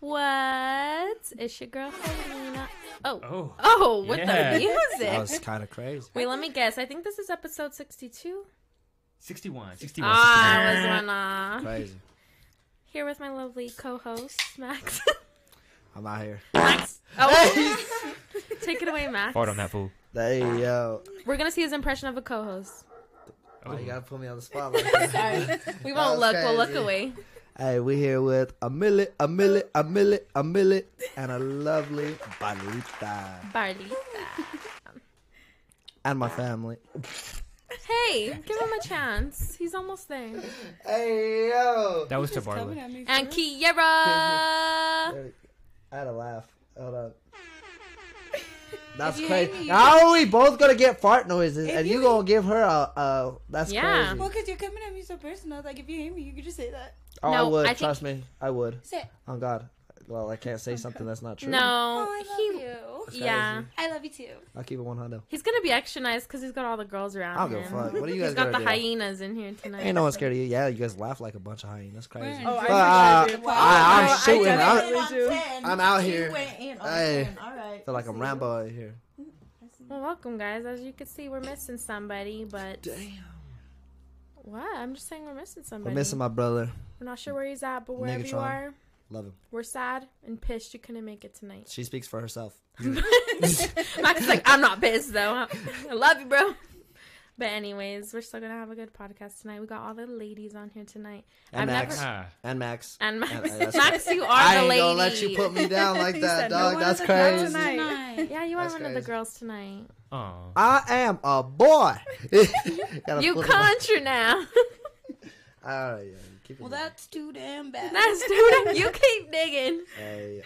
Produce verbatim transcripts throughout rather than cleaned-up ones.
What? It's your girl Helena. Oh. Oh, oh with yeah. the music. That was kind of crazy. Wait, let me guess. I think this is episode sixty-two. sixty-one. sixty-one. Ah, oh, I was one off. Crazy. Here with my lovely co-host, Max. I'm out here. Max. Oh. Take it away, Max. Fart on that fool. There you go. We're going to see his impression of a co-host. Oh, you gotta put me on the spot like that. Sorry. We won't look. Crazy. We'll look away. Hey, we here with a millet, a millet, a millet, a millet, and a lovely Barletta. Barletta. And my family. Hey, give him a chance. He's almost there. Hey, yo. That was to Barletta. And Kiera. I had a laugh. Hold on. That's crazy. How are we both gonna get fart noises, if and you, you gonna give her a? a that's yeah. crazy. Well, cause you're coming at me so personal. Like if you hate me, you could just say that. Oh, no, I would. I Trust think... me, I would. Say it. Oh God. Well, I can't say oh, something God. that's not true. No. Oh, I love he... you. Yeah. I love you too. I'll keep it one hundred. He's gonna be extra nice cause he's got all the girls around. I'll go fuck. What are you guys? He's got the do? hyenas in here tonight. Ain't no one scared of you. Yeah, you guys laugh like a bunch of hyenas. That's crazy. Oh, but, I uh, wow. I, I'm shooting. I'm, I'm out here. Hey. I feel like I'm Rambo out here. Well, welcome, guys. As you can see, we're missing somebody, but... Damn. What? I'm just saying we're missing somebody. We're missing my brother. We're not sure where he's at, but wherever Negatron. you are... Love him. We're sad and pissed you couldn't make it tonight. She speaks for herself. Max is like, I'm not pissed, though. I love you, bro. But anyways, we're still going to have a good podcast tonight. We got all the ladies on here tonight. And I've Max. Never... Uh, and Max. And Max. And, uh, Max, you are I the lady. I ain't going to let you put me down like that, dog. No, that's crazy. Tonight. Yeah, you are that's one crazy. of the girls tonight. Aww. I am a boy. You country now. All right, yeah. Keep well, that's too damn bad. That's too damn You keep digging. Hey,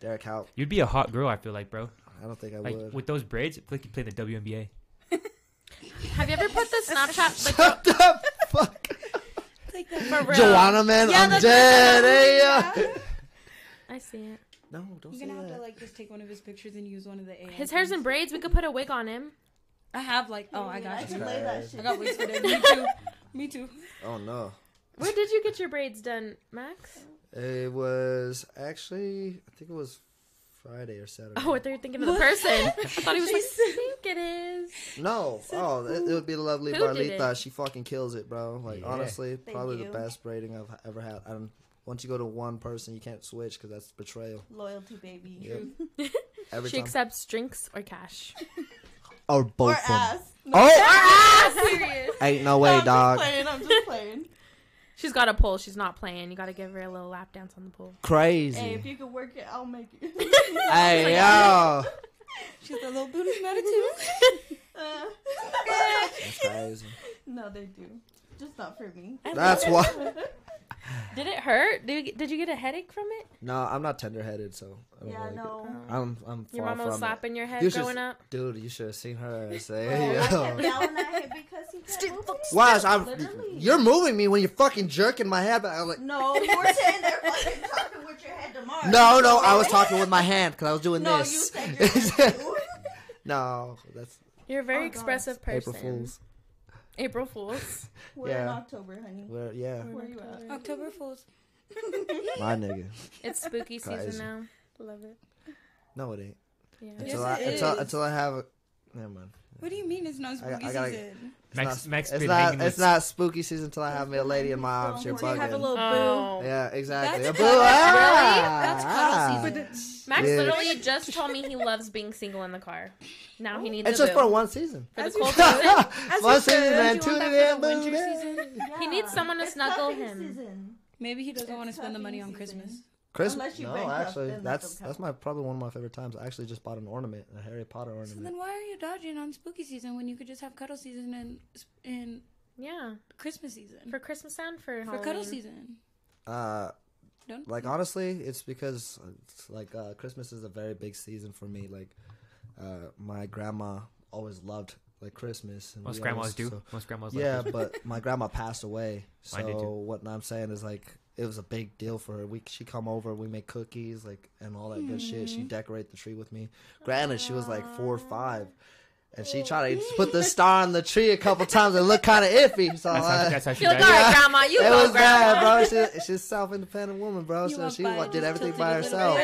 Derek, how? You'd be a hot girl, I feel like, bro. I don't think I like, would. With those braids, I feel like you play the W N B A. Have you ever put the Snapchat? Like, Shut the, the fuck Like that for real. Joanna, man, yeah, I'm dead. Hey, yeah. I see it. No, don't You're say that. You're gonna have to like just take one of his pictures and use one of the A I. His hair's in braids. We could put a wig on him. I have like, oh, I got I you. Lay that shit. I got wigs for them. Me too. Me too. Oh no. Where did you get your braids done, Max? It was actually, I think it was Friday or Saturday. Oh, I thought you were thinking of the person. I thought he was like, I think it is. No. Oh, it, it would be the lovely Barletta. She fucking kills it, bro. Like, yeah. honestly, Thank probably you. the best braiding I've ever had. And once you go to one person, you can't switch because that's betrayal. Loyalty, baby. Yep. Every she time. accepts drinks or cash. Or both of them. No, oh, or ass. Ain't no way, no, I'm dog. I'm just playing. I'm just playing. She's got a pole. She's not playing. You got to give her a little lap dance on the pole. Crazy. Hey, if you can work it, I'll make it. Hey, yo. She's a little booty attitude. Uh, That's crazy. No, they do. Just not for me. I That's why. Did it hurt? Did you, did you get a headache from it? No, I'm not tender-headed, so. I don't yeah, like no. It. I'm, I'm far Your mama from was slapping it. your head you growing should, up? Dude, you should have seen her say, hey, yo. Watch, I'm, you're moving me when you're fucking jerking my head. But I'm like, no, you were sitting there fucking talking with your head to Mars. No, no, I was talking with my hand because I was doing no, this. No, you said your No, that's. You're a very oh, expressive gosh. person. April Fools. April Fools. We're yeah. in October, honey. We're, yeah. We're Where are you at? October Fools. My nigga. It's spooky Crazy. season now. Love it. No, it ain't. Yeah. Until, yes, I, it until, until I have a... Never mind. What do you mean it's not spooky I, I gotta, season? It's Max, not, Max it's, not, it's not spooky season until I have me a lady in my arms. You're bugging. You have a little boo. Oh. Yeah, exactly. That's a boo. That's ah, really? That's cuddle season. Max yeah. literally just told me he loves being single in the car. Now he needs it's a boo. It's just for one season. For As the cold season? One season, man. Two damn boo. Yeah. He needs someone to it's snuggle him. Season. Maybe he doesn't it's want to spend the money on Christmas. Christmas? No, actually, that's that's my probably one of my favorite times. I actually just bought an ornament, a Harry Potter ornament. So then why are you dodging on spooky season when you could just have cuddle season and and yeah, Christmas season for Christmas and for Halloween. for cuddle season? Uh, Don't like honestly, it's because it's like uh, Christmas is a very big season for me. Like, uh, my grandma always loved. Like Christmas. And Most grandmas always, do. So, Most grandmas like Yeah, but my grandma passed away. So what I'm saying is like it was a big deal for her. We she come over, we make cookies, like and all that mm. good shit. She decorated the tree with me. Granted, Aww. she was like four or five. And she tried to put the star on the tree a couple times and looked kind of iffy. So that's, uh, how, that's how she died. Right, Grandma. You it go, was Grandma. Bad, bro. She, she's a self-independent woman, bro. You so she did just everything by herself.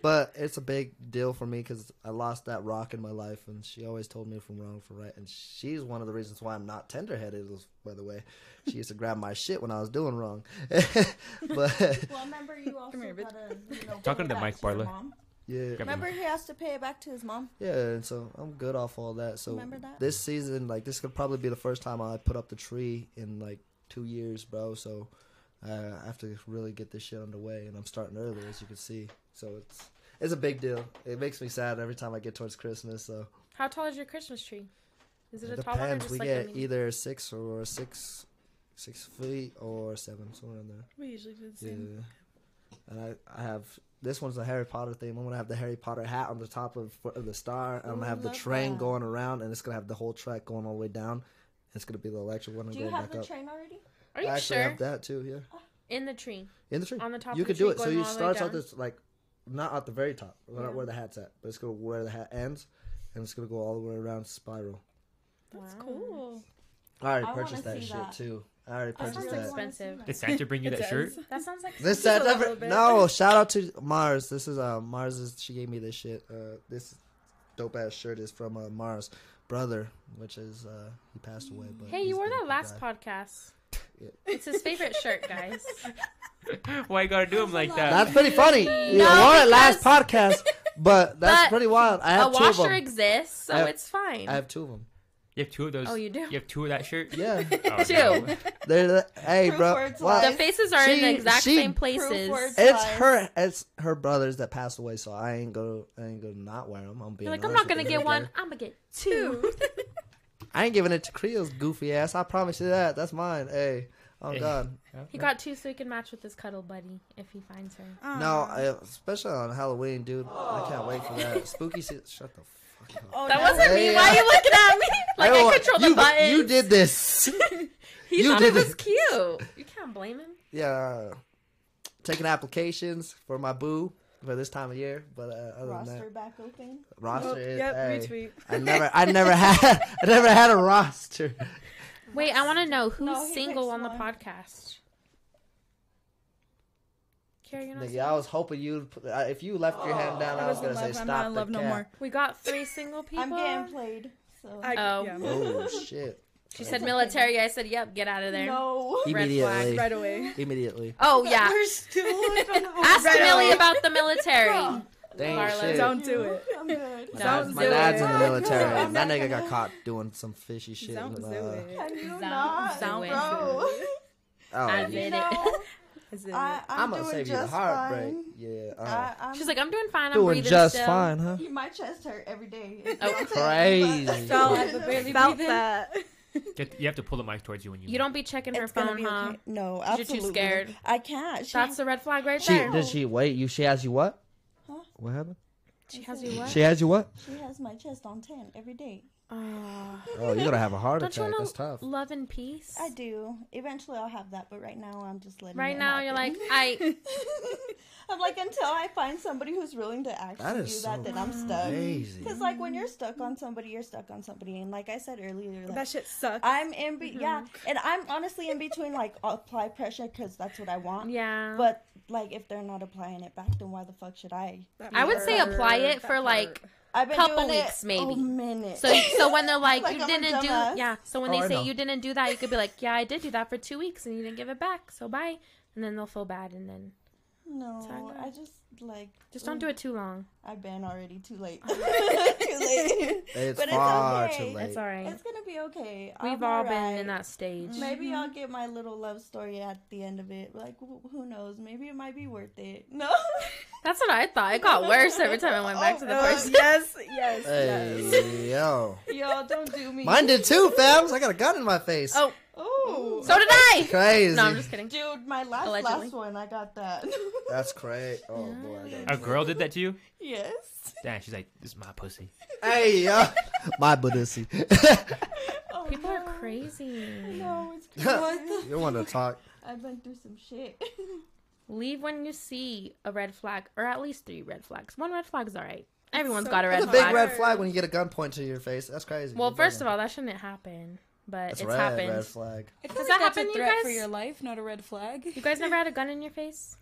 But it's a big deal for me because I lost that rock in my life, and she always told me from wrong for right. And she's one of the reasons why I'm not tender-headed, by the way. She used to grab my shit when I was doing wrong. But well, I remember you also here, got to, you know, talking to the mic, Barletta. Yeah. Remember, he has to pay it back to his mom. Yeah, and so I'm good off all that. So remember that? This season, like, this could probably be the first time I put up the tree in like two years, bro. So uh, I have to really get this shit underway, and I'm starting early, as you can see. So it's it's a big deal. It makes me sad every time I get towards Christmas. So how tall is your Christmas tree? Is it, it a depends. Tall one? Or just we like get a either six or six, six feet or seven, somewhere in there. We usually do the same. Yeah, and I I have. This one's a Harry Potter theme. I'm going to have the Harry Potter hat on the top of, of the star. I'm going to have the train that. Going around, and it's going to have the whole track going all the way down. It's going to be the electric one. And do you have the up. Train already? Are you I actually sure? have that, too, yeah. In the tree. In the tree. On the top you of the tree. You could do it. So you start out this, like, not at the very top, yeah. not where the hat's at, but it's going to where the hat ends, and it's going to go all the way around spiral. That's wow. cool. I already I purchased that shit, that. Too. I already purchased that. Sounds that. Expensive. Did Santa bring you that does. Shirt? That sounds like this Santa. No, shout out to Mars. This is uh Mars. Is, she gave me this shit. Uh, this dope ass shirt is from uh, Mars' brother, which is uh he passed away. But hey, you wore that last guy. Podcast. Yeah. It's his favorite shirt, guys. Why you gotta do him like that? That's pretty funny. Yeah, no, I wore it last podcast, but that's but pretty wild. I have a two washer of them. Exists, so have, it's fine. I have two of them. You have two of those. Oh, you do? You have two of that shirt? Yeah. Oh, two. No. They're the, hey, proof bro. Wow. The faces are she, in the exact she, same places. It's lies. Her It's her brothers that passed away, so I ain't gonna, I ain't gonna not wear them. I'm being like, I'm not gonna get one. I'm gonna get two. I ain't giving it to Creel's goofy ass. I promise you that. That's mine. Hey. Oh, hey. God. He got two so he can match with his cuddle buddy if he finds her. Aww. No, I, especially on Halloween, dude. Aww. I can't wait for that. Spooky season. Shut the fuck Oh, that no. wasn't me. Why are you looking at me? Like I, I control the button. You did this. He you thought did it was this. Cute. You can't blame him. Yeah, taking applications for my boo for this time of year, but uh, other roster than that, back open. Roster nope. is. Yep, hey, retweet. I never, I never had, I never had a roster. Wait, I want to know who's no, single on one. The podcast. Nigga, I was hoping you'd. If you left your oh, hand down, I was gonna love. Say stop. I'm not in love no more. We got three single people. I'm getting played. So. I, oh. Yeah. Oh shit! She said military. I said, "Yep, get out of there." No. Immediately. Red flag. Right away. Immediately. Oh yeah. We're still ask right Millie away. About the military. Dang shit. Don't do it. I'm good. My, dad, my dad's it. In the military. That nigga got caught doing some fishy shit. Don't do it. Can you not? Don't do it. I did it. I, I'm, I'm gonna save you the heartbreak. Fine. Yeah. Uh, I, she's like, I'm doing fine. I'm doing breathing just still. Fine, huh? He, my chest hurt every day. Oh, crazy! I felt that. Get, you have to pull the mic towards you when you. You don't be checking her phone, huh? Okay. No, absolutely. You're too scared. I can't. She, That's the red flag right she, there. Did she wait? You? She has you what? Huh? What happened? She has you what? She has you what? She has my chest on ten every day. Oh. Oh, you're gonna have a heart attack. Don't you wanna that's tough. Love and peace. I do. Eventually, I'll have that, but right now, I'm just letting. Right it now, happen. You're like I. I'm like until I find somebody who's willing to actually do so that, then I'm stuck. Because like when you're stuck on somebody, you're stuck on somebody, and like I said earlier, like, that shit sucks. I'm in, be- mm-hmm. yeah, and I'm honestly in between like apply pressure because that's what I want. Yeah. But like if they're not applying it back, then why the fuck should I? That I would say apply it for like. I've been couple doing weeks it maybe. A minute. So so when they're like, like you I'm didn't do yeah. So when oh, they say you didn't do that, you could be like, yeah, I did do that for two weeks and you didn't give it back. So bye. And then they'll feel bad and then no, I just like just don't do it too long. I've been already too late. too late. It's but far it's okay. Too late. It's all right. It's gonna be okay. We've I'm all right. been in that stage. Maybe mm-hmm. I'll get my little love story at the end of it. Like who knows? Maybe it might be worth it. No. That's what I thought. It got worse every time I went back oh, to the person. Uh, yes, yes, yes. Hey, yo. Yo, don't do me. Mine did too, fams. I got a gun in my face. Oh. Oh. So did I. Crazy. No, I'm just kidding. Dude, my last Allegedly. Last one, I got that. That's crazy. Oh, boy. I got a girl did that to you? Yes. Damn, she's like, this is my pussy. Hey, yo. My pussy. Oh, people no. are crazy. No, it's crazy. You want to talk. I've been through some shit. Leave when you see a red flag, or at least three red flags. One red flag's all right. Everyone's so got a red flag. That's a big red flag when you get a gun pointed to your face. That's crazy. Well, You're first of all, that shouldn't happen. But that's it's red, happened. Red flag. It Does like that happen, a threat you guys? For your life, not a red flag. You guys never had a gun in your face?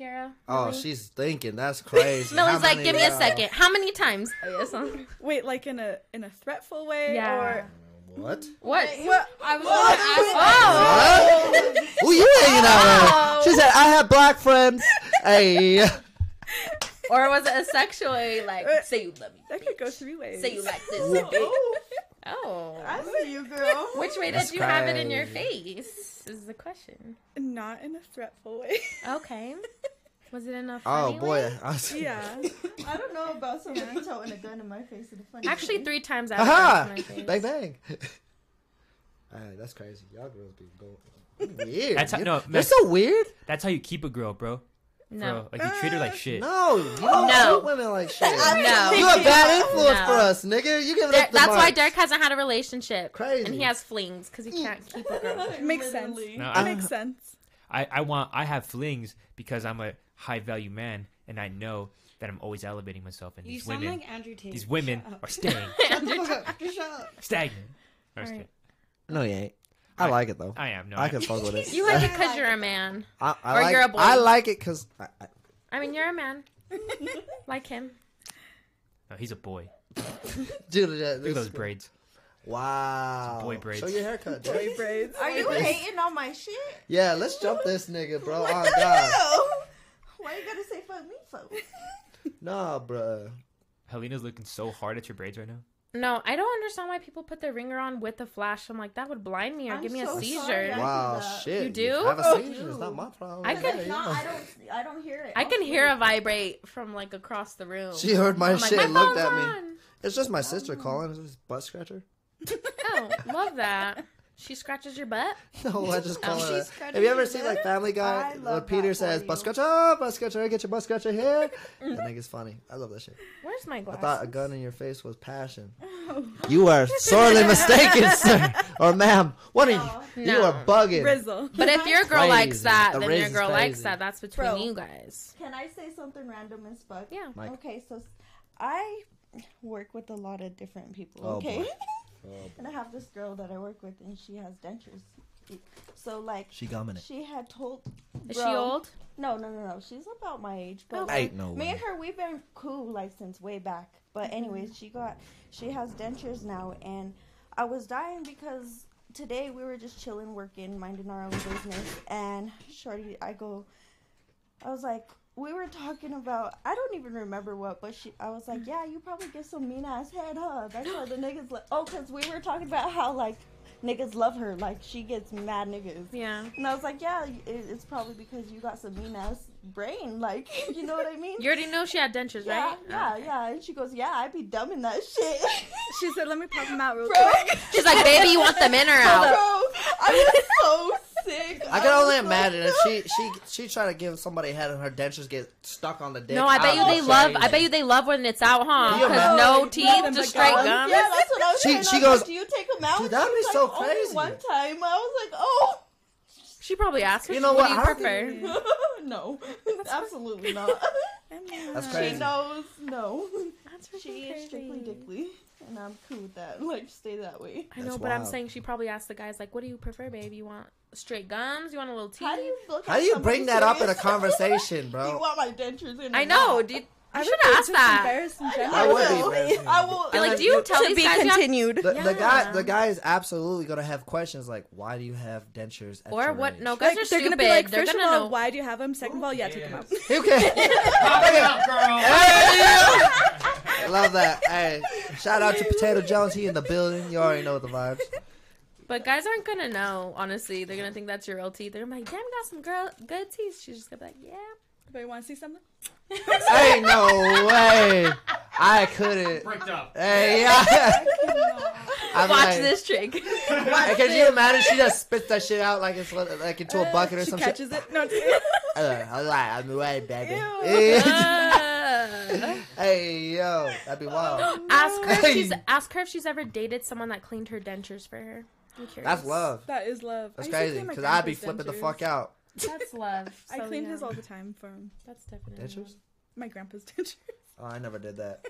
Kiera? Oh, Millie? She's thinking. That's crazy. Millie's like, give me a second. How many times? Wait, like in a in a threatful way? Yeah. Or... What? What? What? I was what? What? What? Who you hanging out with? She said, I have black friends. Hey. Or was it a sexual way, like, say you love me? That bitch. Could go three ways. Say you like this. Oh. I see you, girl. Which way That's did you crazy. Have it in your face is the question. Not in a threatful way. Okay. Was it in a funny Oh, boy. Way? I was... Yeah. I don't know about somebody toting a gun in my face in a funny Actually, way. Three times I've had in my face. Bang, bang. All right, that's crazy. Y'all girls be going weird. That's how, no, They're Max, so weird. That's how you keep a girl, bro. No. Bro, like, you treat her like shit. No. You don't no. treat women like shit. No. You're a bad influence no. for us, nigga. You give it up the That's marks. Why Derek hasn't had a relationship. Crazy. And he has flings because he can't keep a girl. Makes sense. No, I, Makes sense. I, I, want, I have flings because I'm a high-value man, and I know that I'm always elevating myself. And you these sound women, like Andrew Tate. These women are staying. Andrew Tate. Stagnant. Right. No, you ain't. I, I like it though. I am. No, I, I can fuck with it. You like it because you're a man, I, I or like, you're a boy. I like it because. I, I... I mean, you're a man, like him. No, he's a boy. Dude, look at those cool. braids. Wow. Boy braids. Show your haircut, dude. Boy braids. Are you hating on my shit? Yeah, let's jump this nigga, bro. What oh the god. Hell? Why you gotta say fuck me, folks? Nah, bro. Helena's looking so hard at your braids right now. No, I don't understand why people put their ringer on with a flash. I'm like, that would blind me or I'm give me so a seizure. Wow, shit. You do? You have a seizure. Oh, it's not my problem. I, can, not, I, don't, I don't hear it. I can hear a vibrate from, like, across the room. She heard my I'm shit like, my and looked at on. Me. It's just my sister calling. It's just butt scratcher. Oh, love that. She scratches your butt? No, I just call oh, her. Have you ever seen, like, Family Guy? Where Peter says, butt scratcher, butt scratcher, get your butt scratcher here. I think it's funny. I love that shit. Where's my glasses? I thought a gun in your face was passion. Oh. You are sorely mistaken, sir. Or ma'am. What no. are you? No. You are bugging. Rizzle. But if your girl crazy. Likes that, the then your girl likes that. That's between Bro, you guys. Can I say something random as fuck? Yeah. Mike. Okay, so I work with a lot of different people, oh, okay? Boy. Oh, and I have this girl that I work with, and she has dentures. So, like, she dominant. She had told. Bro, is she old? No, no, no, no. She's about my age. But I like, no me way. And her, we've been cool like since way back. But anyways, she got, she has dentures now, and I was dying because today we were just chilling, working, minding our own business, and shorty, I go, I was like. We were talking about, I don't even remember what, but she, I was like, yeah, you probably get some mean-ass head, huh? That's why the niggas, like, oh, because we were talking about how, like, niggas love her. Like, she gets mad niggas. Yeah. And I was like, yeah, it, it's probably because you got some mean-ass brain. Like, you know what I mean? You already know she had dentures, yeah, right? Yeah, oh, okay. yeah. And she goes, yeah, I'd be dumb in that shit. She said, let me pop them out real bro. Quick. She's like, baby, you want them in or out? Bro, I was so Sick. I can only imagine if she she she tried to give somebody a head and her dentures get stuck on the dick. No, I bet you they love. I bet you they love when it's out, huh? Because no teeth, just straight gum. Yeah, that's what I was saying. She goes, do you take them out? Dude, that'd be so crazy. One time, I was like, oh. She probably asked her. You know what? I prefer. No, absolutely not. That's crazy. She knows. No, that's what she is strictly dickly. And I'm cool with that. Like, stay that way. I know, That's but wild. I'm saying she probably asked the guys, like, what do you prefer, babe? You want straight gums? You want a little teeth? How do you, look How do you bring that serious? Up in a conversation, bro? You want my dentures in I know, mouth? Dude. I should have asked that. I would be embarrassing. I will. You're like, do you tell these guys? To be continued. The, yeah. the guy, the guy is absolutely gonna have questions like, why do you have dentures? At or your what? Age? No, guys like, are they're stupid. Gonna be like, they're first gonna of all, know. Why do you have them? Second of all, yeah, yes. take them out. Okay. Pop it out, girl. Hey, love that. Hey, shout out to Potato Jones. He in the building. You already know the vibes. But guys aren't gonna know. Honestly, they're gonna think that's your real teeth. They're like, damn, got some girl good teeth. She's just gonna be like, yeah. But you want to see something? Hey, no way! I couldn't. Bricked up. Hey, yeah. Watch like, this trick. Can it. You imagine she just spits that shit out like it's like into a bucket uh, or something? She some catches shit. It. No. I'm like, I'm away, baby. Uh. Hey, yo, that'd be wild. Oh, no. Ask her. If she's, ask her if she's ever dated someone that cleaned her dentures for her. I'm curious. That's love. That is love. That's I crazy because I'd be flipping dentures. The fuck out. That's love. So I cleaned yeah. his all the time for him. That's definitely dentures. My grandpa's dentures. Oh, I never did that.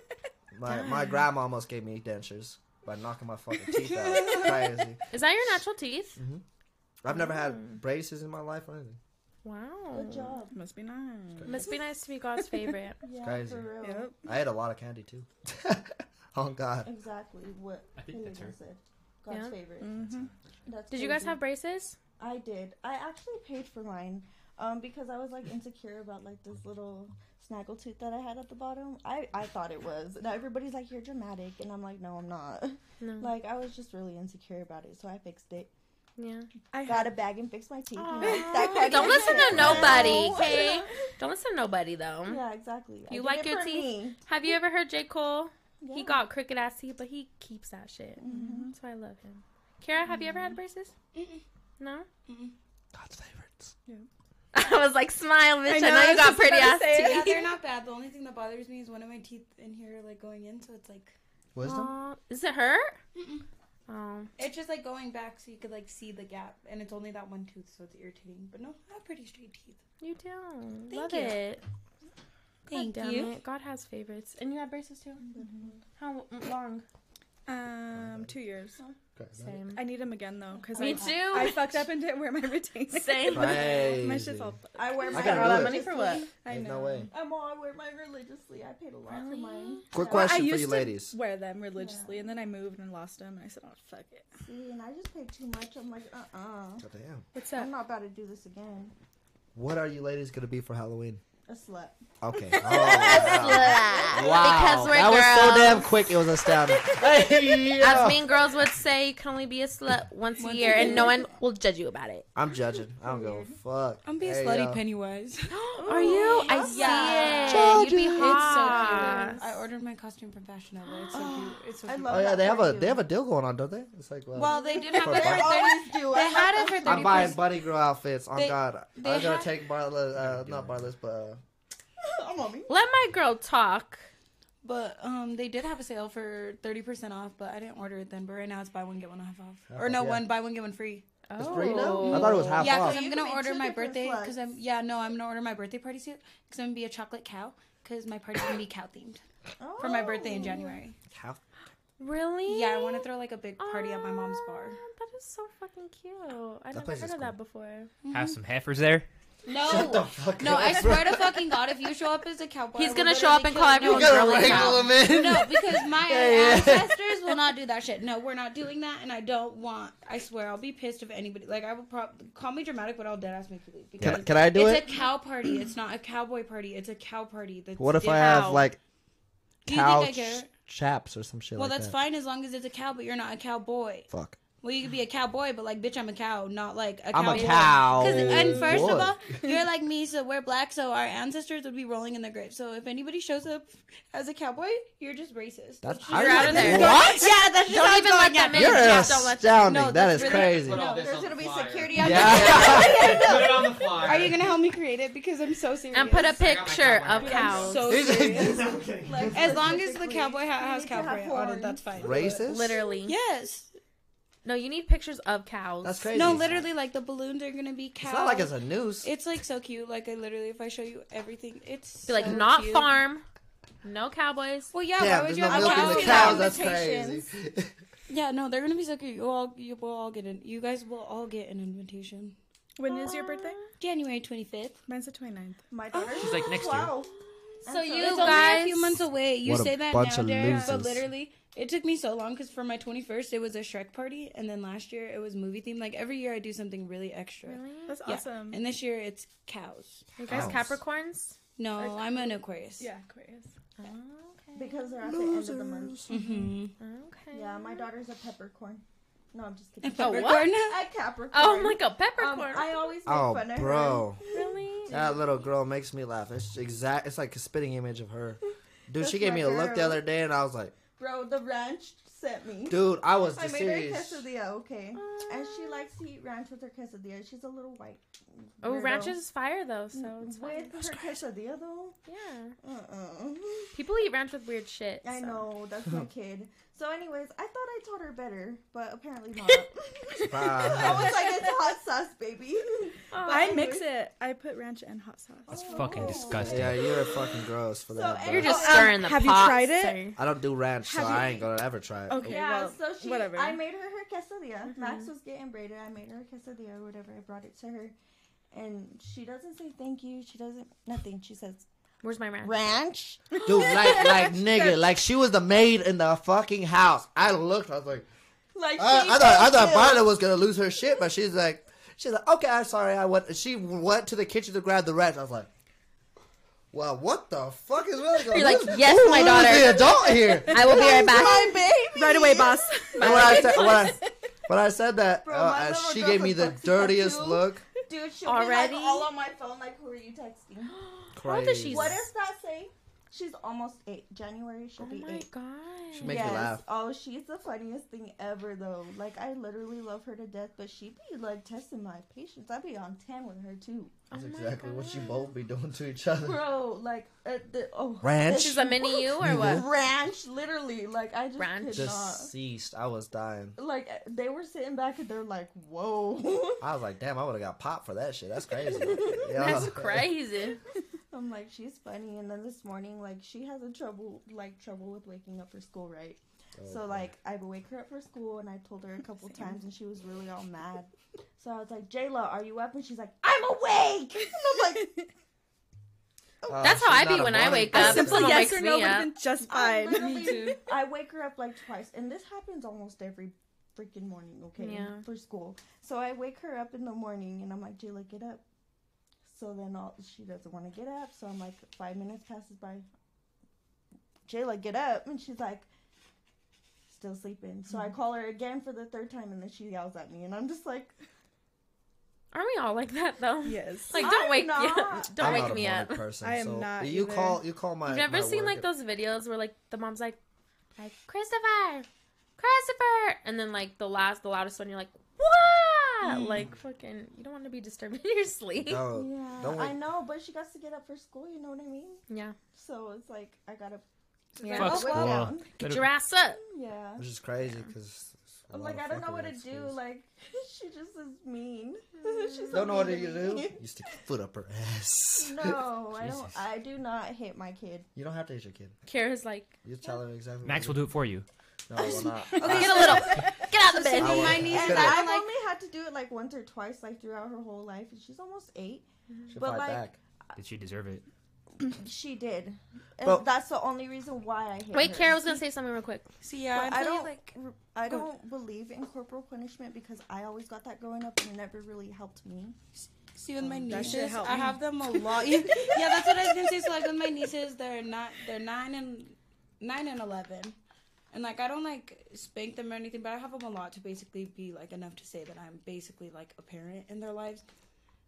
My my grandma almost gave me dentures by knocking my fucking teeth out. Crazy. Is that your natural teeth? Mm-hmm. I've never had braces in my life or anything. Wow. Good job. Must be nice. Must be nice to be God's favorite. Yeah, it's crazy. For real. Yep. I ate a lot of candy, too. Oh, God. Exactly what I think that's her. Said. God's yeah. favorite. Mm-hmm. That's did you guys have braces? I did. I actually paid for mine um, because I was, like, insecure about, like, this little snaggle tooth that I had at the bottom. I, I thought it was. And everybody's like, you're dramatic. And I'm like, no, I'm not. No. Like, I was just really insecure about it, so I fixed it. Yeah, I got a bag and fixed my teeth. You know, that don't listen to nobody, okay? Don't listen to nobody though. Yeah, exactly. You like your teeth? Me. Have you ever heard J. Cole? Yeah. He got crooked ass teeth, but he keeps that shit. Mm-hmm. That's why I love him. Kiera, have mm-hmm. you ever had braces? Mm-mm. No. Mm-mm. God's favorites. Yeah. I was like, smile, bitch. I know, I know I you got pretty ass teeth. Yeah, they're not bad. The only thing that bothers me is one of my teeth in here, like going in, so it's like. Wisdom. Uh, is it her? Mm-mm. Oh. It's just like going back so you could like see the gap, and it's only that one tooth, so it's irritating. But no, I have pretty straight teeth. You do. Thank Love you. It. Thank God you. It. God has favorites, and you have braces too. Mm-hmm. How long? Um, two years. Okay, same. I need them again though, because me I, too. I fucked up and didn't wear my retainer. Same. My shit's all. I wear my. I got all that money for what? I know. No way. I'm all. I wear mine religiously. I paid a lot really? for mine. Quick yeah. question well, for you ladies. I wear them religiously, yeah. and then I moved and lost them, and I said, "Oh fuck it." See, and I just paid too much. I'm like, uh uh-uh. uh. God damn. What's up? I'm not about to do this again. What are you ladies gonna be for Halloween? A slut. Okay. Oh, a slut. Wow. Because we're that girls. That was so damn quick. It was astounding. Hey, yeah. As mean girls would say, you can only be a slut once, once a year, and no one will judge you about it. I'm judging. I don't give a fuck. I'm being hey, slutty yo. Pennywise. Are you? I yeah. see it. Judges. You'd be hot. It's so cute. I ordered my costume from Fashion Nova. It's so cute. It's so cute. I love oh yeah, they have a you. They have a deal going on, don't they? It's like well, well they did have it. They always do. They had it for thirty. I'm buying bunny girl outfits. On God, I'm gonna take Barletta. Not Barletta's, but. Let my girl talk. But um, they did have a sale for thirty percent off, but I didn't order it then. But right now it's buy one, get one half off. Half or no, yeah. one, buy one, get one free. Oh. It's free now? I thought it was half yeah, off. Yeah, because I'm going to order my birthday. Cause I'm, yeah, no, I'm going to order my birthday party suit because I'm going to be a chocolate cow because my party's going to be cow themed oh. for my birthday in January. Cow? Really? Yeah, I want to throw like a big party uh, at my mom's bar. That is so fucking cute. I that never heard of cool. that before. Mm-hmm. Have some heifers there. No, Shut the fuck no! Up. I swear to fucking God, if you show up as a cowboy, he's gonna show up and call everyone girly cow. No, because my yeah, ancestors yeah. will not do that shit. No, we're not doing that, and I don't want. I swear, I'll be pissed if anybody like I will. Probably call me dramatic, but I'll dead ass make you leave. Because can, can I do it's it? It's a cow party. It's not a cowboy party. It's a cow party. That's what if I have like cow ch- chaps or some shit? Well, like that's that. fine as long as it's a cow, but you're not a cowboy. Fuck. Well, you could be a cowboy, but, like, bitch, I'm a cow, not, like, a cow. I'm a cow. And first Lord. of all, you're like me, so we're black, so our ancestors would be rolling in the grave. So if anybody shows up as a cowboy, you're just racist. That's you're I out of there. What? Yeah, that's just don't even let them in. You're astounding. No, that is really crazy. No, there's going to be security out there. Put it on the flyer. Are you going to help me create it? Because I'm so serious. And put a picture of cows. So serious. Like, as long as the cowboy has cowboy on it, that's fine. Racist? Literally. Yes. No, you need pictures of cows. That's crazy. No, literally, like, the balloons are going to be cows. It's not like it's a noose. It's, like, so cute. Like, I literally, if I show you everything, it's be like, so not cute. farm, no cowboys. Well, yeah, Damn, why would you have no cows? cows? That's crazy. Yeah, no, they're going to be so cute. You all, you will all get an, you guys will all get an invitation. When Aww. is your birthday? January twenty-fifth. Mine's the twenty-ninth. My daughter. She's, like, next year. Wow. So, so you it's guys. Only a few months away. You say that now, Derek, but literally. It took me so long because for my twenty-first, it was a Shrek party. And then last year, it was movie themed. Like, every year, I do something really extra. Really? That's yeah. awesome. And this year, it's cows. You guys cows. Capricorns? No, or I'm an Aquarius. Yeah, Aquarius. Yeah. Okay. Because they're at Losers. the end of the month. Mm-hmm. Okay. Yeah, my daughter's a peppercorn. No, I'm just kidding. A peppercorn? A Capricorn. Oh, I'm like a peppercorn. Um, I always make oh, fun of bro. her. Really? That little girl makes me laugh. It's exact. It's like a spitting image of her. Dude, That's she gave me a girl. look the other day, and I was like, Bro, the ranch at me. Dude, I was I made serious. her quesadilla, okay? Uh, and she likes to eat ranch with her quesadilla. She's a little white. Oh, weirdo. Ranch is fire, though, so it's fine. With her quesadilla, though? Yeah. Uh-uh. People eat ranch with weird shit. I so. know. That's my kid. So, anyways, I thought I taught her better, but apparently not. I was like, it's hot sauce, baby. Oh, I mix it. I put ranch and hot sauce. That's oh. fucking disgusting. Yeah, you're fucking gross for so that. You're just stirring um, the pot. Have you tried it? Sorry. I don't do ranch, have so you... I ain't gonna ever try it. Okay, yeah, well, so she, whatever. I made her her quesadilla. Mm-hmm. Max was getting braided. I made her a quesadilla or whatever. I brought it to her. And she doesn't say thank you. She doesn't, nothing. She says, where's my ranch? Ranch? Dude, like, like, nigga, like, she was the maid in the fucking house. I looked, I was like, like I, I thought, I thought Barletta was gonna lose her shit, but she's like, she's like, okay, I'm sorry, I went, she went to the kitchen to grab the ranch. I was like, well, what the fuck is really going on? You're like, this, yes, who, my who daughter. Who is the adult here? I will be right back. My baby. Right away, boss. When I, said, when, I, when I said that, Bro, uh, she gave me the dirtiest you. look. Dude, she'll Already? be like all on my phone, like, who are you texting? What does she? What does that say? She's almost eight. January, she'll oh be eight. Oh my god! She makes yes. you laugh. Oh, she's the funniest thing ever, though. Like, I literally love her to death, but she be like testing my patience. I'd be on ten with her too. That's oh exactly god. what you both be doing to each other, bro. Like, uh, the, oh, ranch. She's a mini you or what? Ranch, literally. Like, I just ranch could just not. ceased. I was dying. Like, they were sitting back and they're like, "Whoa!" I was like, "Damn, I would have got popped for that shit." That's crazy. Yeah. That's crazy. I'm like, she's funny. And then this morning, like, she has a trouble, like, trouble with waking up for school, right? Oh, so, like, I would wake her up for school, and I told her a couple Same. times, and she was really all mad. So I was like, Jayla, are you up? And she's like, I'm awake! And I'm like... Uh, That's how I be when I wake up. Simple yes or no would have been just fine. Me too. I wake her up, like, twice. And this happens almost every freaking morning, okay? Yeah. For school. So I wake her up in the morning, and I'm like, Jayla, get up. So then all, she doesn't want to get up. So I'm like, five minutes passes by. Jayla, get up. And she's like, still sleeping. So mm-hmm. I call her again for the third time, and then she yells at me. And I'm just like... Aren't we all like that, though? Yes. Like, don't I'm wake not. me up. Don't I'm wake me up. Person, I am so not you either. call, you call my... You've never my seen, like, those videos where, like, the mom's like, like, Christopher! Christopher! And then, like, the last, the loudest one, you're like, what? Mm. Like, fucking, you don't want to be disturbed in your sleep. No, yeah, don't I know, but she got to get up for school, you know what I mean? Yeah. So it's like, I gotta... Yeah. Fuck school. Yeah. Get your ass up. Yeah. Which is crazy, because... Yeah. Like, I don't know what to do. Schools. Like, she just is mean. She's don't know what to do. You stick your foot up her ass. No, I don't. I do not hit my kid. You don't have to hit your kid. Kara's like... You tell her exactly Max will do it for you. No, I will not. Okay, get a little... Get out of the bed. My niece and I've like, only had to do it like once or twice, like throughout her whole life, and she's almost eight. She'll but like, back. did she deserve it? She did, and but, that's the only reason why I hate. Wait, her. Kara was gonna say something real quick. See, yeah, well, I don't like. I don't believe in corporal punishment because I always got that growing up, and it never really helped me. See, with um, my nieces, I have them a lot. Yeah, that's what I was gonna say. So, like, with my nieces, they're not. They're nine and nine and eleven. And, like, I don't, like, spank them or anything, but I have them a lot to basically be, like, enough to say that I'm basically, like, a parent in their lives.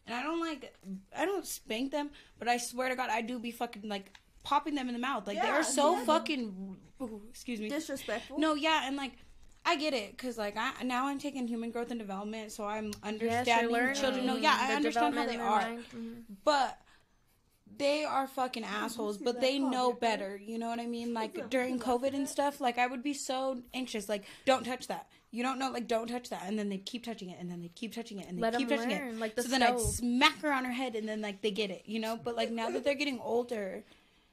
And I don't, like, I don't spank them, but I swear to God, I do be fucking, like, popping them in the mouth. Like, yeah, they are so yeah. fucking, ooh, excuse me. disrespectful. No, yeah, and, like, I get it, because, like, I now I'm taking human growth and development, so I'm understanding yes, children. No, yeah, I understand how they are. Mm-hmm. But... They are fucking assholes, but they know better. You know what I mean? Like, during COVID and stuff, like, I would be so anxious. Like, don't touch that. You don't know, like, don't touch that. And then they'd keep touching it, and then they'd keep touching it, and they'd keep touching it. Like, so then I'd smack her on her head, and then, like, they get it, you know? But, like, now that they're getting older,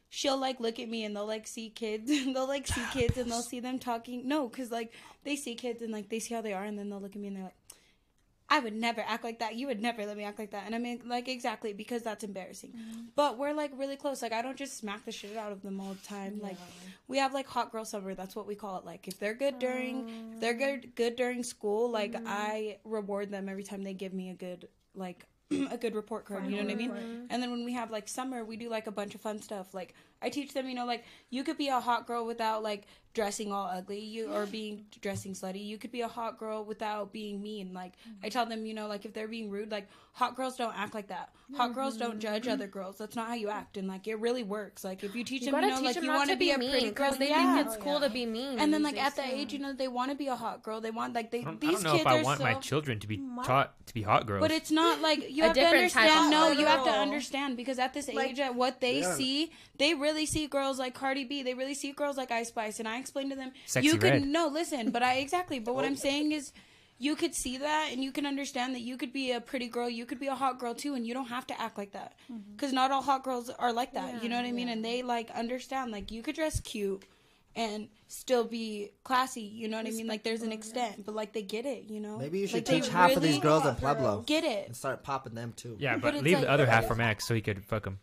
she'll, like, look at me, and they'll, like, see kids. They'll, like, see kids, and they'll see them talking. No, because, like, they see kids, and, like, they see how they are, and then they'll look at me, and they're like, I would never act like that. You would never let me act like that. And I mean, like, exactly, because that's embarrassing. Mm-hmm. But we're, like, really close. Like, I don't just smack the shit out of them all the time. Yeah. Like, we have, like, hot girl summer. That's what we call it. Like, if they're good during, oh. if they're good, good during school, like, mm-hmm. I reward them every time they give me a good, like, a good report card. Final you know what report. I mean? And then when we have, like, summer, we do, like, a bunch of fun stuff. Like, I teach them, you know, like, you could be a hot girl without, like, dressing all ugly, you or being dressing slutty. You could be a hot girl without being mean. Like, mm-hmm. I tell them, you know, like, if they're being rude, like, hot girls don't act like that. Hot mm-hmm. girls don't judge other girls. That's not how you act. And, like, it really works. Like, if you teach you them, you know, like, you want to be, be a mean, pretty girl. Because they yeah. think it's oh, cool yeah. to be mean. And then, like, at that age, you know, they want to be a hot girl. They want, like, they I these kids I don't know if I want so... my children to be taught to be hot girls. But it's not, like, you have to understand. No, you have to understand. Because at this age, at what they see, they really see girls like Cardi B. They really see girls like Ice Spice. And I explained to them, Sexyy you could Red. No, listen, but I exactly. But what I'm saying is, you could see that and you can understand that you could be a pretty girl, you could be a hot girl too, and you don't have to act like that, because mm-hmm. not all hot girls are like that. Yeah, you know what I mean? Yeah. And they like understand, like, you could dress cute and still be classy. You know what Respectful, I mean? Like, there's an extent, yeah. but like they get it. You know? Maybe you should like, teach half really of these girls at Pueblo get it and start popping them too. Yeah, but, but leave like, the other half for Max so he could fuck them.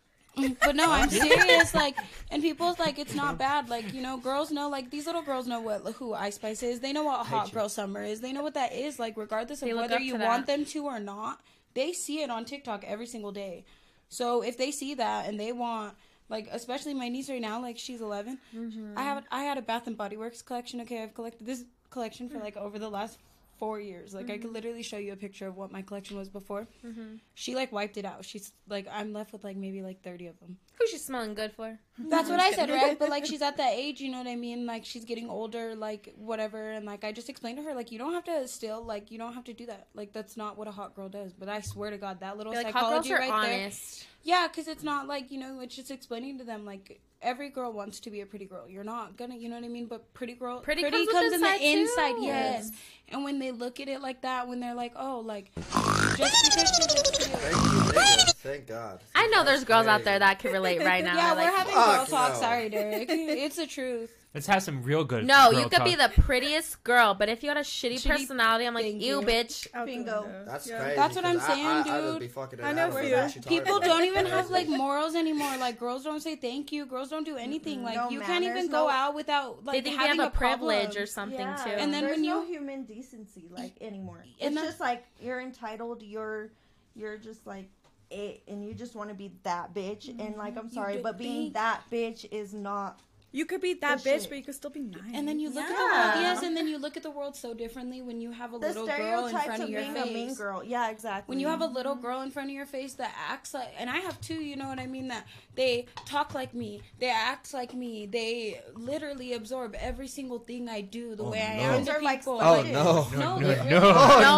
But no, I'm serious, like, and people's like, it's not bad, like, you know, girls know, like, these little girls know what who Ice Spice is, they know what hot girl summer is, they know what that is, like, regardless of they whether you want them to or not, they see it on TikTok every single day. So if they see that and they want, like, especially my niece right now, like, she's eleven, mm-hmm. I have I had a Bath and Body Works collection. Okay, I've collected this collection for like over the last four years, like, mm-hmm. I could literally show you a picture of what my collection was before. Mm-hmm. She like wiped it out. She's like, I'm left with like maybe like thirty of them. Who's she smelling good for? That's what I said, right? But like, she's at that age, you know what I mean? Like, she's getting older, like, whatever. And like, I just explained to her, like, you don't have to still, like, you don't have to do that. Like, that's not what a hot girl does. But I swear to God, that little like, psychology right honest. there. Yeah, because it's not like, you know, it's just explaining to them, like, every girl wants to be a pretty girl. You're not gonna, you know what I mean? But pretty girl, pretty, pretty comes, comes in the inside, too. Yes. And when they look at it like that, when they're like, oh, like, just because she looks cute. Thank you, ladies. Thank God. Thank I know God. there's girls out there that can relate right now. Yeah, we're like, having girl talk. No. Sorry, Derek. It's the truth. Let's have some real good. No, you could talk. be the prettiest girl, but if you had a shitty, shitty personality, I'm like, you, you bitch. Bingo. That's yeah. crazy. That's what I'm saying, I, dude. I, I would be fucking I know. I don't know People don't even have like morals anymore. Like, girls don't say thank you. Girls don't do anything. Mm-hmm. Like, no you manners, can't even no... go out without like they think having you have a, a privilege or something yeah. too. And then there's when no you... human decency like anymore. It's and just like you're entitled. You're, you're just like. It, and you just want to be that bitch mm-hmm. and like I'm sorry but being think. that bitch is not you could be that bitch shit. But you could still be nice and then you look yeah. at the world yes and then you look at the world so differently when you have a the little girl in front of, of your being face a mean girl. Yeah, exactly. When you have a little girl in front of your face that acts like, and I have two, you know what I mean, that they talk like me, they act like me, they literally absorb every single thing I do the oh, way no. I am to people like, oh no no no, no. Really, no. no.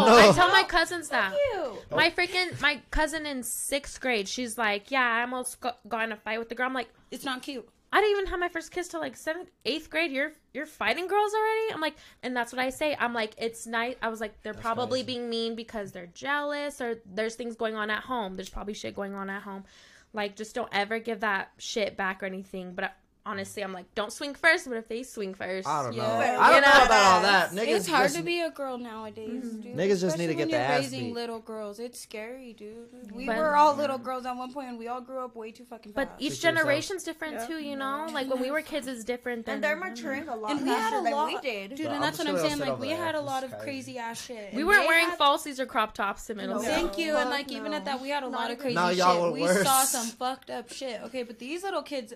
no. I tell my cousins that oh. my freaking my cousin in sixth grade, she's like, yeah, I almost got in a fight with the girl. I'm like, it's not cute. I didn't even have my first kiss till like seventh, eighth grade. You're you're fighting girls already. I'm like, and that's what I say. I'm like, it's nice. I was like, they're that's probably nice. being mean because they're jealous or there's things going on at home. There's probably shit going on at home. Like, just don't ever give that shit back or anything. But I, honestly, I'm like, don't swing first. But if they swing first, I don't know. Yeah. I don't you know? know about all that. Niggas it's hard just, to be a girl nowadays. Mm-hmm. Dude. Niggas just Especially need to get the ass beat. Raising little girls, it's scary, dude. We but, were all little girls at one point, and we all grew up way too fucking fast. But each generation's different yep. too, you know. Like when we were kids, it's different. Than, and they're maturing a lot and faster we had a lot, than we did, dude. Bro, and that's what I'm saying. Like we had a lot of crazy ass shit. We weren't wearing falsies or crop tops in middle school. Thank you. And like even at that, we had a lot of crazy shit. We saw some fucked up shit. Okay, but these little kids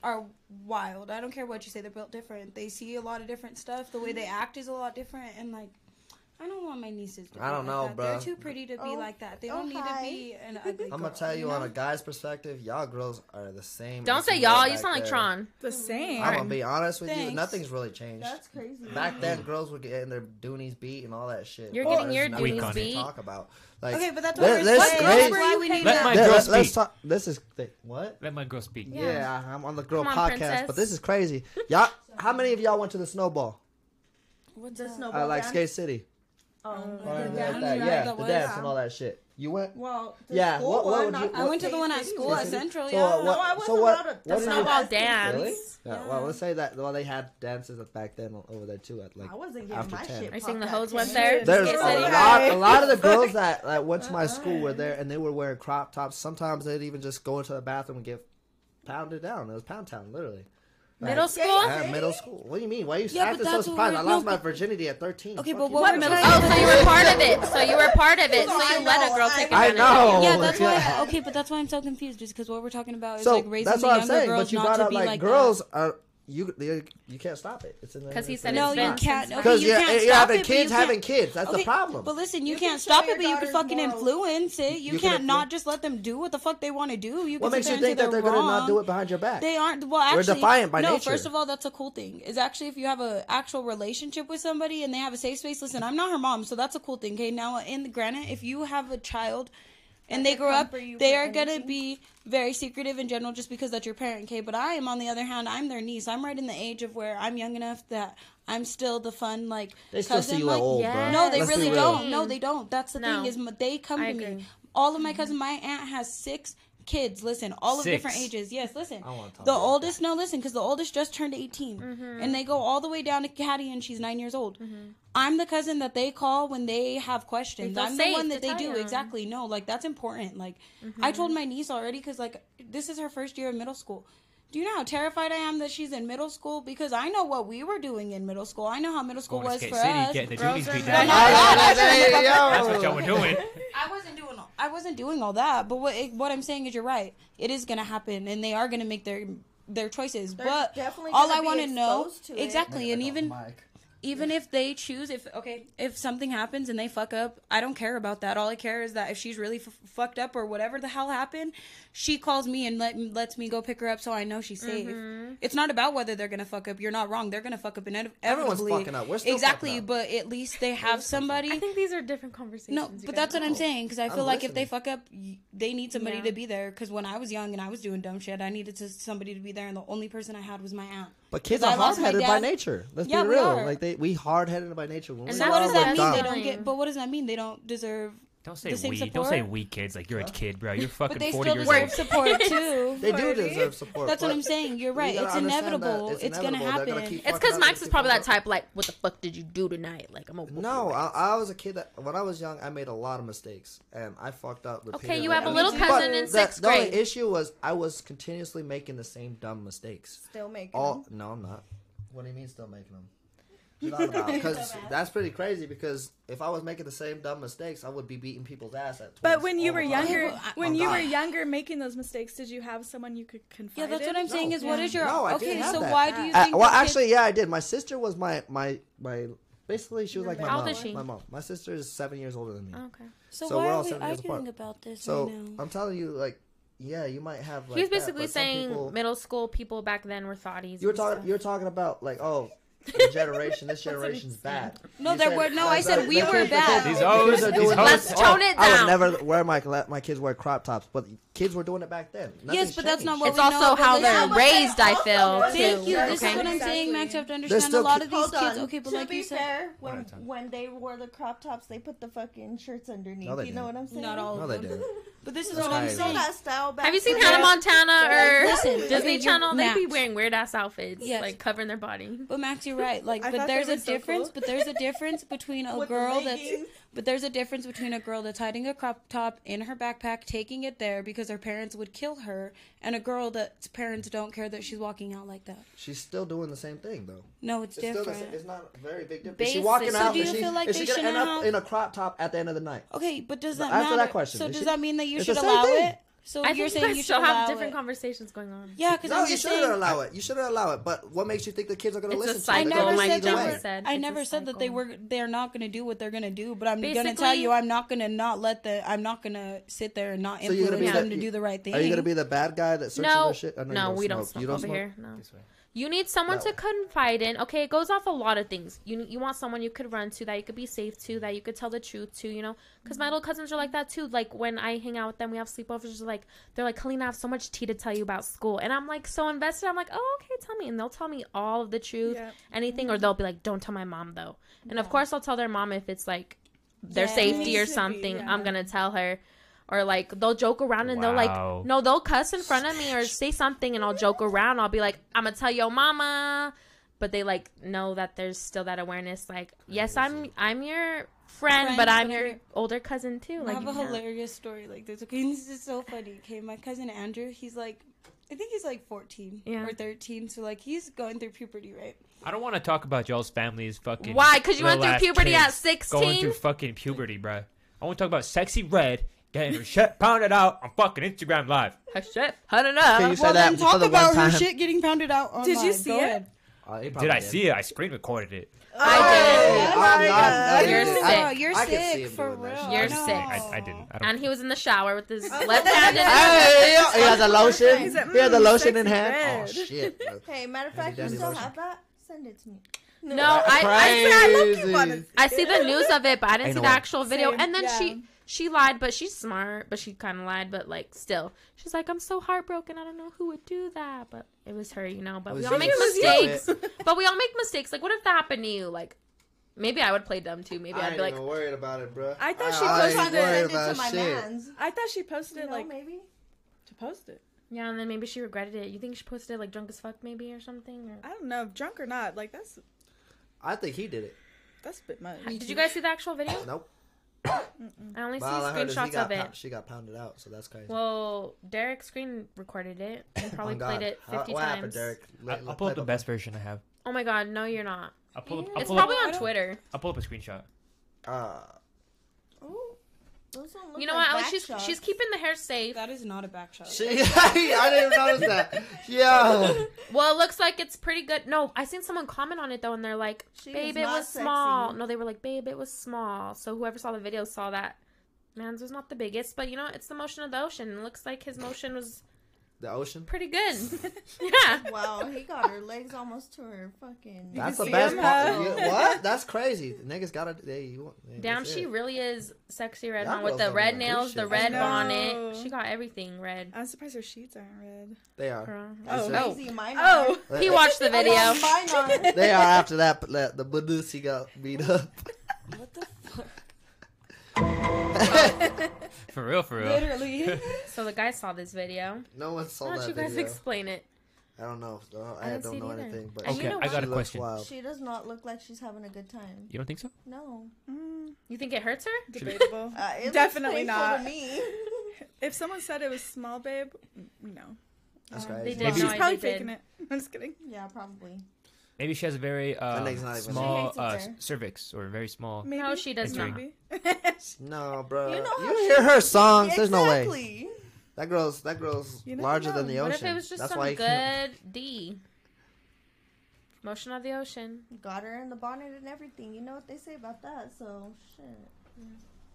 are wild. I don't care what you say. They're built different. They see a lot of different stuff. The way they act is a lot different. And like, I don't want my nieces to be I don't like know, that. Bro. They're too pretty to oh, be like that. They don't oh, need hi. to be an ugly girl. I'm gonna tell you, you know? On a guy's perspective, y'all girls are the same. Don't say y'all. You sound like there. Tron. The same. I'm gonna be honest with Thanks. you. Nothing's really changed. That's crazy. Back then, girls were getting their doonies beat and all that shit. You're well, getting your doonies beat. Talk about. Like, okay, but that's what let's, we're let's, why we need Let my girl let's, speak. Let's talk, this is th- what? Let my girl speak. Yeah, yeah I'm on the girl on, podcast, princess. But this is crazy. Y'all, how many of y'all went to the snowball? What's the snowball? I uh, like Skate City. Oh, um, like that. That. yeah, the, the dance and all that shit. You went? Well, yeah. What, what would you, what, I went to the one at school at Central. So, yeah. What, no, I wasn't so what, allowed to. The snowball dance. Really? Yeah. Yeah. Well, let's say that. Well, they had dances back then over there too. At like I wasn't getting my ten. shit. I think the hoes went there. There's a lot. A lot of the girls that like, went to my school were there, and they were wearing crop tops. Sometimes they'd even just go into the bathroom and get pounded down. It was Pound Town, literally. Middle like, school? Yeah, yeah, middle school. What do you mean? Why are you yeah, acting so surprised? I lost no, my virginity at thirteen. Okay, but what, what were middle school? Oh, so you were part of it. So you were part of it. So you let a girl take advantage of you. Yeah, that's yeah. why. Okay, but that's why I'm so confused. Just because what we're talking about is so, like raising that's the younger I'm saying, girls but you not to up, be like, like girls that. Are you they, you can't stop it. It's in the because he said no, you can't. Because you have the kids having kids. That's the problem. But listen, you can't stop it, but you can fucking influence it. You can't not just let them do what the fuck they want to do. You can. What makes you think that they're gonna not do it behind your back? They aren't. Well, actually, they're defiant by nature. No, first of all, that's a cool thing. Is actually if you have a actual relationship with somebody and they have a safe space. Listen, I'm not her mom, so that's a cool thing. Okay, now in granted, if you have a child. And they grow up, they are going to be very secretive in general just because that's your parent, okay? But I am, on the other hand, I'm their niece. I'm right in the age of where I'm young enough that I'm still the fun, like, they cousin. They still see you like, old, yes. bro. No, they Let's really don't. No, they don't. That's the no. thing is they come I to agree. me. All of my cousins, my aunt has six kids. Listen, all of Six. different ages. Yes, listen. I want to talk the about oldest, that. no, listen, because the oldest just turned eighteen. Mm-hmm. And they go all the way down to Caddy, and she's nine years old. Mm-hmm. I'm the cousin that they call when they have questions. They I'm the one that they do. Them. Exactly. No, like, that's important. Like, mm-hmm. I told my niece already because, like, this is her first year in middle school. Do you know how terrified I am that she's in middle school? Because I know what we were doing in middle school. I know how middle school Going was to for City, us. Getting the duties beat down. That's what y'all were doing. I wasn't doing. All, I wasn't doing all that. But what it, what I'm saying is, you're right. It is gonna happen, and they are gonna make their their choices. They're but definitely all I want to know to exactly, and even. Even if they choose, if okay, if something happens and they fuck up, I don't care about that. All I care is that if she's really f- fucked up or whatever the hell happened, she calls me and let lets me go pick her up, so I know she's safe. Mm-hmm. It's not about whether they're gonna fuck up. You're not wrong. They're gonna fuck up inevitably. Everyone's fucking up. We're still exactly, fucking up. But at least they have somebody. I think these are different conversations. No, but that's know. what I'm saying because I feel I'm like listening. If they fuck up, they need somebody yeah. to be there. Because when I was young and I was doing dumb shit, I needed to, somebody to be there, and the only person I had was my aunt. But kids are hard-headed by nature. Let's yeah, be real. We like they, we hard-headed by nature. When and we what does that mean? Dumb. They don't get. But what does that mean? They don't deserve. Don't say the same we. Support? Don't say we kids. Like you're a kid, bro. You're fucking but they forty still years old. Support too. They do deserve support. That's what I'm saying. You're right. It's inevitable. It's, it's inevitable. gonna happen. Gonna it's because Max is probably that type. Like, what the fuck did you do tonight? Like, I'm a. No, I, I was a kid. That, when I was young, I made a lot of mistakes, and I fucked up repeatedly. Okay, you have a little cousin in sixth grade. The only issue was I was continuously making the same dumb mistakes. Still making them? No, I'm not. What do you mean, still making them? Because that's pretty crazy. Because if I was making the same dumb mistakes, I would be beating people's ass at. But when you were younger, time. when I'm you dying. were younger, making those mistakes, did you have someone you could confide? Yeah, that's in? what I'm no. saying. Is yeah. what is your no? I okay, didn't have so that. why do you? Uh, think Well, actually, kid... yeah, I did. My sister was my my my. Basically, she was like my How mom. She? My mom. My sister is seven years older than me. Oh, okay. So, so why we're all are we seven years arguing apart. about this? So right now? I'm telling you, like. Yeah, you might have. Like he was basically that, saying people, middle school people back then were thotties. You were talking. You were talking about like oh, the generation. This generation's bad. No, you there said, were no. Like, I said we were bad. These O's are doing. Let's this. tone it down. I would never wear my let my kids wear crop tops, but kids were doing it back then. Nothing's yes, but that's not what. It's we also know, how they're raised. I feel. Thank you. This okay. is what I'm saying, Max. You have to understand a lot of these kids. Okay, but like you said, when when they wore the crop tops, they put the fucking shirts underneath. You know what I'm saying? Not all of them. No, they did. But this is That's what I'm saying. Have you seen Hannah Montana or Listen, Disney okay, Channel? They be wearing weird ass outfits, yes. like covering their body. But Max, you're right. Like, but there's a so difference. Cool. But there's a difference between a With girl that's. But there's a difference between a girl that's hiding a crop top in her backpack, taking it there because her parents would kill her, and a girl that's parents don't care that she's walking out like that. She's still doing the same thing, though. No, it's, it's different. Still the, it's not a very big difference. Is she walking so out? Do you she, feel like is they she gonna should end have... up in a crop top at the end of the night? Okay, but does that matter? That question, so does she... that mean that you it's should allow thing. it? So I you're think saying you should have different it. conversations going on. Yeah, because no, you shouldn't allow it. You shouldn't allow it. But what makes you think the kids are going to listen? I never said that. I never said that they were. They're not going to do what they're going to do. But I'm going to tell you, I'm not going to not let the. I'm not going to sit there and not influence so them that, to you, do the right thing. Are you going to be the bad guy that searches no, their shit? No, no, we don't smoke over here. No. You need someone to confide in. Okay, it goes off a lot of things. You you want someone you could run to, that you could be safe to, that you could tell the truth to, you know? Because my little cousins are like that, too. Like, when I hang out with them, we have sleepovers. Like They're like, Helena, I have so much tea to tell you about school. And I'm, like, so invested. I'm like, oh, okay, tell me. And they'll tell me all of the truth, yep. anything. Or they'll be like, don't tell my mom, though. And, yeah. of course, I'll tell their mom if it's, like, their yeah, safety or something. Be, yeah. I'm going to tell her. Or, like, they'll joke around and wow. they'll, like, no, they'll cuss in front of me or say something and I'll joke around. I'll be like, I'm going to tell your mama. But they, like, know that there's still that awareness. Like, yes, I'm I'm your friend, friend but I'm your you're... older cousin, too. Like, I have a know. hilarious story like this. Okay, this is so funny. Okay, my cousin Andrew, he's, like, I think he's like fourteen yeah. or thirteen, so like he's going through puberty, right? I don't want to talk about y'all's family's fucking. Why? Because you went through puberty at sixteen. Going through fucking puberty, bro. I want to talk about Sexyy Red getting her shit pounded out on fucking Instagram Live. Her shit pounded out. Well, that then talk about her shit getting pounded out online. Did you see Go it? Uh, did I did. see it? I screen recorded it. Oh, I didn't. You're sick. I, you're I sick for real. You're no. sick. I, I didn't. I and he was in the shower with his left hand. He has a lotion. He has a lotion in hand. Oh shit. Bro. Hey, matter of fact, you still have that? Send it to me. No, no I, I, said I, look I see the news of it, but I didn't Ain't see the no actual way. video. Same. And then yeah. she she lied, but she's smart, but she kind of lied, but like still, she's like, I'm so heartbroken. I don't know who would do that, but it was her, you know. But we all make mistakes. But we all make mistakes. Like, what if that happened to you? Like, maybe I would play dumb too. Maybe I I'd be like, worried about it, bro. I thought she posted it to my man's. I thought she posted it like maybe to post it. Yeah, and then maybe she regretted it. You think she posted it like drunk as fuck, maybe, or something? Or... I don't know, drunk or not. Like that's. I think he did it. That's a bit much. Did you guys see the actual video? Nope. I only well, see screenshots of it. She got pounded out, so that's crazy. Well, Derek screen recorded it and probably oh played it fifty How, times. Happened, Derek? Let, I'll pull up the best version I have. Oh my god, no, you're not. I'll pull up. I'll it's pull probably up, on Twitter. I'll pull up a screenshot. Uh. Oh. You know like what? She's shots. she's keeping the hair safe. That is not a back shot. She, I didn't notice that. Yo. Well, it looks like it's pretty good. No, I seen someone comment on it though, and they're like, she "Babe, it was sexy. small." No, they were like, "Babe, it was small." So whoever saw the video saw that man's was not the biggest, but you know, it's the motion of the ocean. It looks like his motion was the ocean pretty good. Yeah. Wow, he got her legs almost to her fucking. That's the best part. Yeah, what? That's crazy. The niggas got it. They, they, Damn, she it. really is Sexyy Red on with the red nails, the red bonnet. She got everything red. I'm surprised her sheets aren't red. They are. Girl. Oh, no. Oh. oh, he watched the video. Mine they are after that. But the Badusi got beat up. What the fuck? Oh. For real, for real. Literally. So the guy saw this video. No one saw Why don't that you guys video. Explain it? I don't know. I, I don't know either. anything. But okay, you know I got a question. She does not look like she's having a good time. You don't think so? No. Mm. You think it hurts her? Debatable. uh, it Definitely not. To me. If someone said it was small, babe, no. That's uh, crazy. They did. She's no, probably faking it. I'm just kidding. Yeah, probably. Maybe she has a very uh, small uh, cervix or very small. Maybe. No, she does not. No, bro. You, know you hear her songs. Exactly. There's no way. That girl's that girl's you know, larger no. than the ocean. What if it was just That's some good D? Motion of the ocean. Got her in the bonnet and everything. You know what they say about that. So shit. Yeah.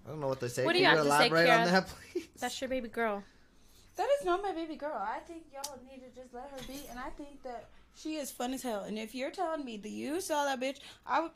I don't know what they say. What do you, you have to say, Kiera? On that, please? That's your baby girl. That is not my baby girl. I think y'all need to just let her be, and I think that. She is fun as hell, and if you're telling me that you saw that bitch, I would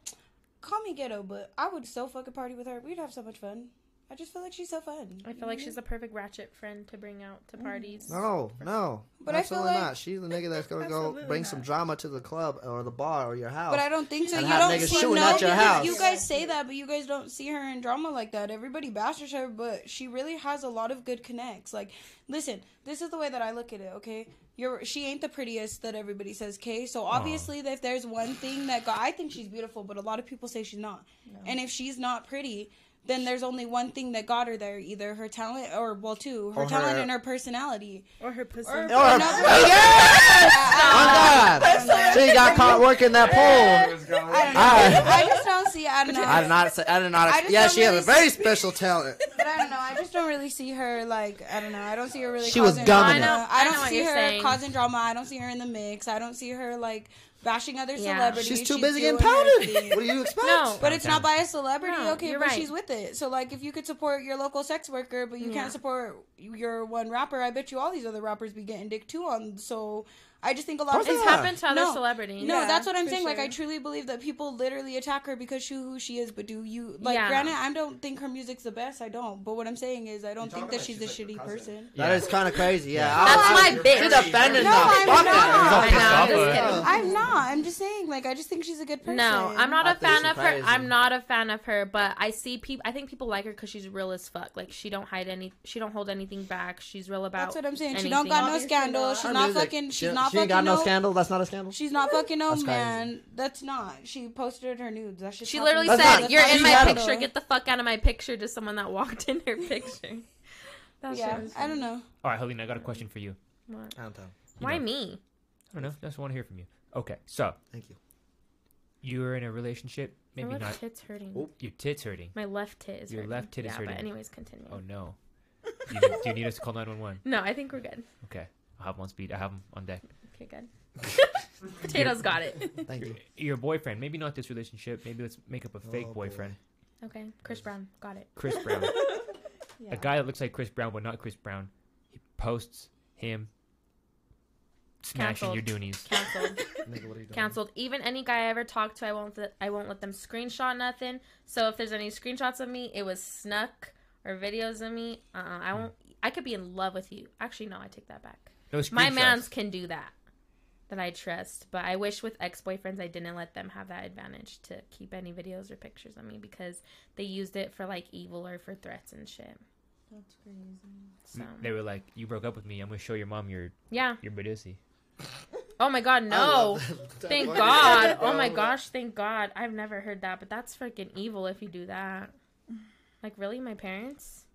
call me ghetto, but I would so fucking party with her. We'd have so much fun. I just feel like she's so fun. I feel mm-hmm. like she's the perfect ratchet friend to bring out to parties. No, no, but absolutely I feel like... not. She's the nigga that's gonna go bring not. some drama to the club or the bar or your house. But I don't think so. You don't see no, at your house. You guys say that, but you guys don't see her in drama like that. Everybody bashes her, but she really has a lot of good connects. Like, listen, this is the way that I look at it. Okay. You're, she ain't the prettiest that everybody says, okay? So, obviously, Aww. if there's one thing that... God, I think she's beautiful, but a lot of people say she's not. No. And if she's not pretty, then there's only one thing that got her there. Either her talent, or, well, two. Her or talent her, and her personality. Or her pussy. Or, or her... Yes! Oh, God! She got caught working that pole. I don't know. I just don't see... I don't know. I do not... Say, I do not I yeah, she really has a very see... special talent. But I don't know. I just don't really see her, like... I don't know. I don't see her really She was dominant. I, I don't I see her saying. causing drama. I don't see her in the mix. I don't see her, like... bashing other yeah. celebrities. She's too she's busy getting powdered. What do you expect? No, but it's not by a celebrity, no, okay, but right. she's with it. So, like, if you could support your local sex worker, but you yeah. can't support your one rapper, I bet you all these other rappers be getting dick too on. So, I just think a lot of it's happened to other no, celebrities. No, yeah, that's what I'm saying. Sure. Like, I truly believe that people literally attack her because she's who she is. But do you, like, yeah. granted, I don't think her music's the best. I don't. But what I'm saying is, I don't think that she's, she's a like shitty person. Yeah. That is kind of crazy. Yeah, yeah. that's I, my I, bitch. She's offended. No, I'm not. I'm, not. I'm not. I'm just saying. Like, I just think she's a good person. No, I'm not I a fan of crazy. her. I'm not a fan of her. But I see people. I think people like her because she's real as fuck. Like, she don't hide any. She don't hold anything back. She's real about. That's what I'm saying. Anything. She don't got no scandal. She's not fucking. She's not. She ain't got no old. scandal. That's not a scandal. She's not fucking old, that's man. That's not. She posted her nudes. That she literally said, not, "You're in my scandal. picture. Get the fuck out of my picture." To someone that walked in her picture. That's yeah. I don't know. All right, Helena, I got a question for you. What? I don't know. Why know, me? I don't know. I just want to hear from you. Okay, so. Thank you. You were in a relationship? Maybe not. My left tit's hurting. Oh. Your tit's hurting. My left tit is Your hurting. Your left tit is yeah, hurting. But anyways, continue. Oh, no. You, do you need us to call nine one one? No, I think we're good. Okay. I'll have one speed. I have him on deck. Okay, good. Potatoes got it. Thank you. Your, your boyfriend. Maybe not this relationship. Maybe let's make up a fake oh, boyfriend. Boy. Okay. Chris Brown. Got it. Chris Brown. Yeah. A guy that looks like Chris Brown, but not Chris Brown. He posts him smashing Canceled. Your doonies. Canceled. Canceled. Even any guy I ever talked to, I won't. Th- I won't let them screenshot nothing. So if there's any screenshots of me, it was snuck or videos of me. Uh, uh-uh, I won't. I could be in love with you. Actually, no, I take that back. No screenshots. My mans can do that. That I trust, but I wish with ex-boyfriends I didn't let them have that advantage to keep any videos or pictures of me because they used it for like evil or for threats and shit. That's crazy. So. They were like, "You broke up with me. I'm gonna show your mom your yeah your badoosie." Oh my god, no! Thank God. Oh my gosh, thank God. I've never heard that, but that's freaking evil if you do that. Like really, my parents?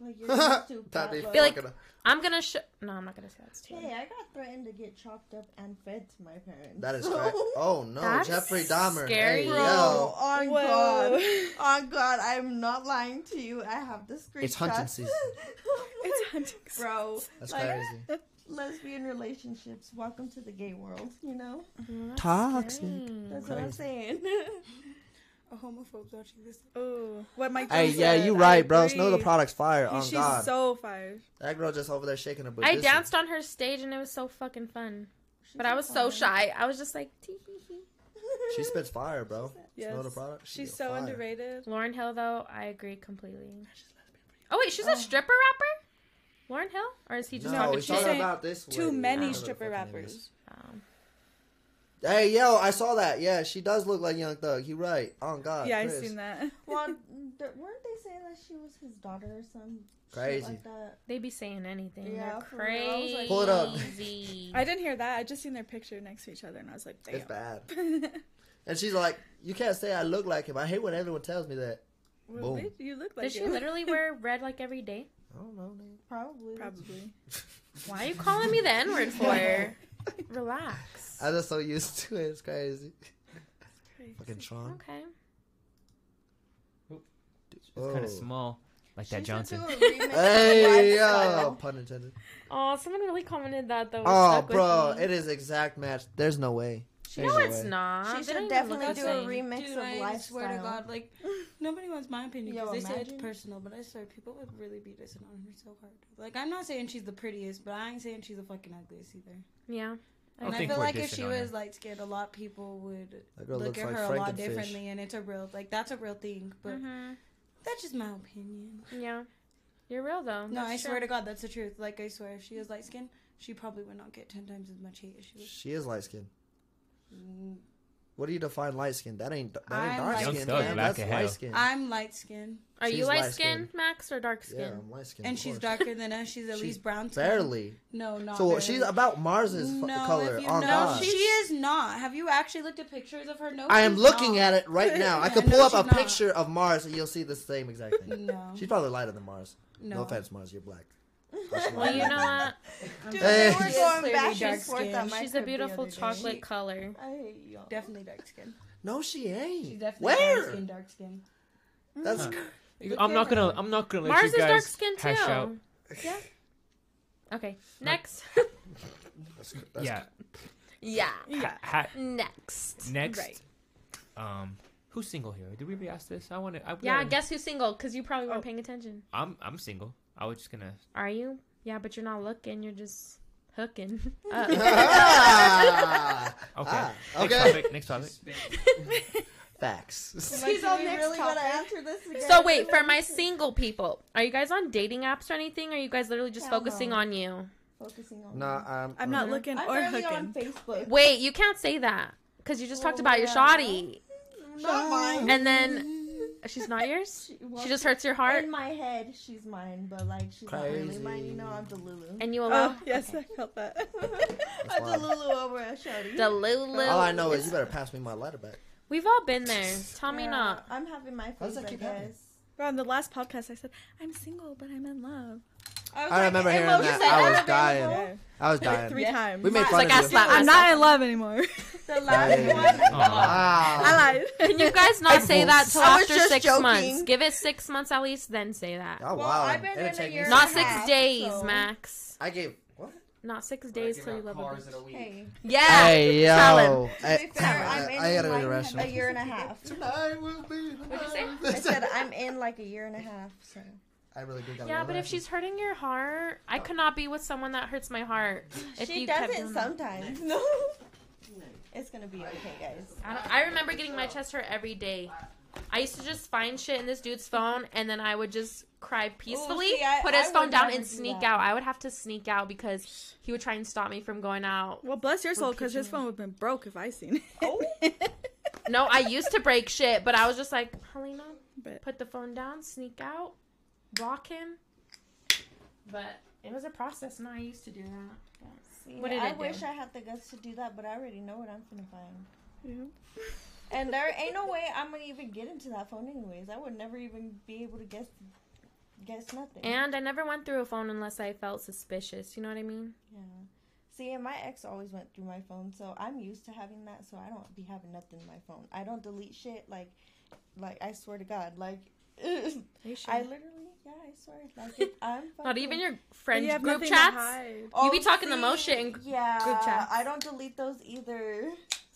Like you're stupid. Be like, gonna... I'm gonna show. No, I'm not gonna say that's too. Hey, I got threatened to get chopped up and fed to my parents. That is correct. Oh no, that's Jeffrey Dahmer. Scary, hey, bro. Yo. On Whoa. God, on God, I'm not lying to you. I have the screenshot. It's hunting season. Oh it's hunting season, bro. That's like, crazy. Lesbian relationships. Welcome to the gay world. You know, mm, toxic. That's crazy. What I'm saying. A homophobe watching this. Oh, what my? Hey, yeah, you right, bro. Snow the product's fire. Oh she's God, she's so fire. That girl just over there shaking her booty. I danced on her stage and it was so fucking fun, she's but I was fire. So shy. I was just like, tee hee hee. She spits fire, bro. Yes. Snow the product. She's, she's so fire. Underrated. Lauren Hill, though, I agree completely. Oh wait, she's oh. a stripper rapper. Lauren Hill, or is he just no, talking? He's talking about this too many yeah, stripper rappers. Hey, yo, I saw that. Yeah, she does look like Young Thug. You're right. Oh, God. Yeah, Chris. I've seen that. Well, weren't they saying that she was his daughter or something? Crazy. Like that? They be saying anything. Yeah, they're crazy. Like, pull it up. I didn't hear that. I just seen their picture next to each other, and I was like, damn. It's bad. And she's like, you can't say I look like him. I hate when everyone tells me that. Well, boom. Bitch, you look like Does him. She literally wear red, like, every day? I don't know. Dude. Probably. Probably. Why are you calling me the N-word for? Relax. I'm just so used to it. It's crazy. It's crazy. Fucking Sean. Okay. She's oh. kind of small, like she that Johnson. Hey, yo, pun intended. Oh, someone really commented that though. Oh, bro, it is exact match. There's no way. She, no, no it's way. Not. She they should definitely do a remix Dude, of I Lifestyle. I swear to God, like nobody wants my opinion because they imagine. Say it's personal, but I swear people would really be dissing on her so hard. Like I'm not saying she's the prettiest, but I ain't saying she's the fucking ugliest either. Yeah. And I, I feel like if she was like scared, a lot people would look at like her a lot differently, fish. And it's a real like that's a real thing. But mm-hmm. that's just my opinion. Yeah, you're real though. No, that's I true. Swear to God, that's the truth. Like I swear, if she was light skinned, she probably would not get ten times as much hate as she was. She is light skinned. Mm. What do you define light skin? That ain't that ain't I'm dark light skin. Man. That's light skin. I'm light skin. Are she's you light, light skin, skin, Max, or dark skin? Yeah, I'm light skin. And she's darker than us. She's at she's least brown. Skin. Barely. No, not. So barely. She's about Mars's no, f- color. You, oh, no, God. She is not. Have you actually looked at pictures of her? No, I am looking not. At it right now. I could pull no, up a not. Picture of Mars and you'll see the same exact thing. No, she's probably lighter than Mars. No, no offense, Mars, you're black. Well, you know what? Dude, hey. We're going back and forth on my she's a beautiful chocolate she, color. I hate y'all. Definitely dark skin. No, she ain't. She's definitely where? Dark skin. Dark skin. That's. Mm-hmm. I'm not gonna. I'm not gonna let Mars you guys Mars is dark skin too. Out. Yeah. Okay. Next. That's, that's yeah. yeah. Yeah. Ha- next. Next. Right. Um. Who's single here? Did we ever ask this? I want to. Yeah. Wanna... Guess who's single? Because you probably weren't oh. paying attention. I'm. I'm single. I was just gonna. Are you? Yeah, but you're not looking. You're just hooking. Up. ah, okay. Ah, okay. Next topic. Next topic. Facts. She's on next really topic. Answer this again. So wait, for my single people, are you guys on dating apps or anything? Or are you guys literally just Hell focusing no. on you? Focusing on. No, I'm. I'm not looking I'm or hooking. On Facebook. Wait, you can't say that because you just oh, talked about yeah. your shoddy. Not mine. And then. She's not yours? She, well, she just hurts your heart? In my head, she's mine, but, like, she's crazy. Not really mine. You know, I'm Delulu. And you allow? Oh, yes, okay. I felt that. I'm Delulu over at Shawty. Delulu. All I know is you better pass me my lighter back. We've all been there. Tell me yeah, not. I'm having my face, I guess. Bro, on the last podcast, I said, I'm single, but I'm in love. I, I remember like, hearing that. I was dying. Yeah. I was dying. Like three yeah. times. We made fun like, of it. I'm not in love anymore. The last one. Oh. Wow. I lied. Can you guys not say that till after six joking. months? Give it six months at least, then say that. Oh, wow. Well, I've been in a year not six half, days, so. Max. I gave... Not six days till you love a bitch. Hey. Yeah. Hey, yo. I, to be fair, I'm in I, I like a year and a half. Tonight will be. What'd you say? I said I'm in like a year and a half. So. I really did that. Yeah, but if she's hurting your heart, I could not be with someone that hurts my heart. If she you does kept it in. sometimes. No. It's gonna be okay, guys. I, don't, I remember getting my chest hurt every day. I used to just find shit in this dude's phone, and then I would just cry peacefully, Ooh, see, I, put his I phone down, and sneak do out. I would have to sneak out because he would try and stop me from going out. Well, bless your soul, because his phone would have been broke if I seen it. Oh. No, I used to break shit, but I was just like, Helena, put the phone down, sneak out, block him. But it was a process, and I used to do that. Yeah. What did I wish do? I had the guts to do that, but I already know what I'm going to find. Yeah. And there ain't no way I'm gonna even get into that phone anyways. I would never even be able to guess guess nothing. And I never went through a phone unless I felt suspicious. You know what I mean? Yeah. See, and my ex always went through my phone, so I'm used to having that, so I don't be having nothing in my phone. I don't delete shit. Like, like I swear to God. Like, I literally, yeah, I swear. Like, if I'm Not even your friend you group chats? Oh, you be talking see, the most shit in yeah, group chats. I don't delete those either.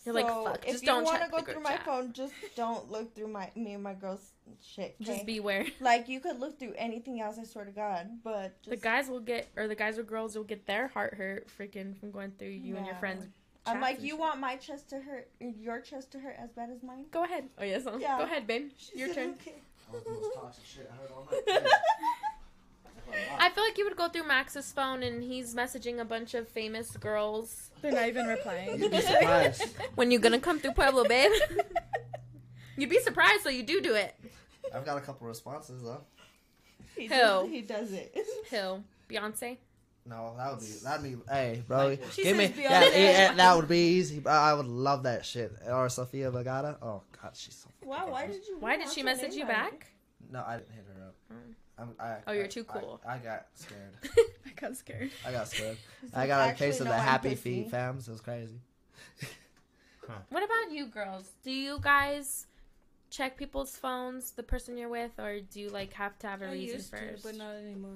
You're so like, fuck, just don't check the group chat. If you want to go through my phone, just don't look through my me and my girl's shit. Okay? Just beware. Like, you could look through anything else, I swear to God, but just... The guys will get, or the guys or girls will get their heart hurt freaking from going through you yeah. and your friends. I'm like, you shit. want my chest to hurt, your chest to hurt as bad as mine? Go ahead. Oh, yes, yeah, yeah. Go ahead, babe. She your turn. Okay. I was the most toxic shit I heard all night. I feel like you would go through Max's phone and he's messaging a bunch of famous girls. They're not even replying. You'd be surprised. When you gonna come through Pueblo, babe? You'd be surprised, so you do do it. I've got a couple responses, though. He does, he does it. Who? Beyonce? No, that would be... That'd be hey, bro. She give me that, yeah, that would be easy. I would love that shit. Or Sofia Vergara. Oh, God, she's so... Wow, why did you... Why did she message you back? No, I didn't hit her up. Mm. I'm, I, oh, you're I, too cool. I, I got scared. I got scared. I got scared. I got a case of the happy feet, fam. So it was crazy. Huh. What about you girls? Do you guys check people's phones, the person you're with, or do you like have to have a reason first? I used to, but not anymore.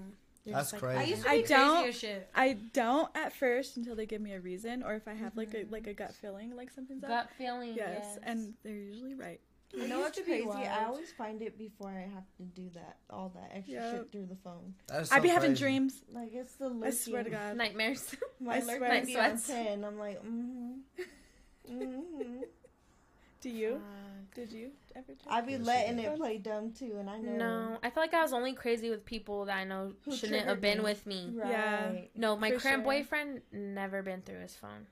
You're That's like, crazy. I used to be I don't, crazy as shit. I don't at first until they give me a reason, or if I have mm-hmm. like a like a gut feeling, like something's up. Gut feeling. Yes, yes, and they're usually right. You know what's crazy? Wild. I always find it before I have to do that, all that extra yep. shit through the phone. So I'd be crazy. having dreams. Like, it's the lurking. I swear to God. Nightmares. My lurking night be sweats. on ten. I'm like, mm-hmm. Mm-hmm. Do you? Uh, Did you ever do I'd be letting it play dumb, too, and I know. No, I feel like I was only crazy with people that I know Who shouldn't have been me. with me. Right. Yeah. No, my For current sure. boyfriend never been through his phone.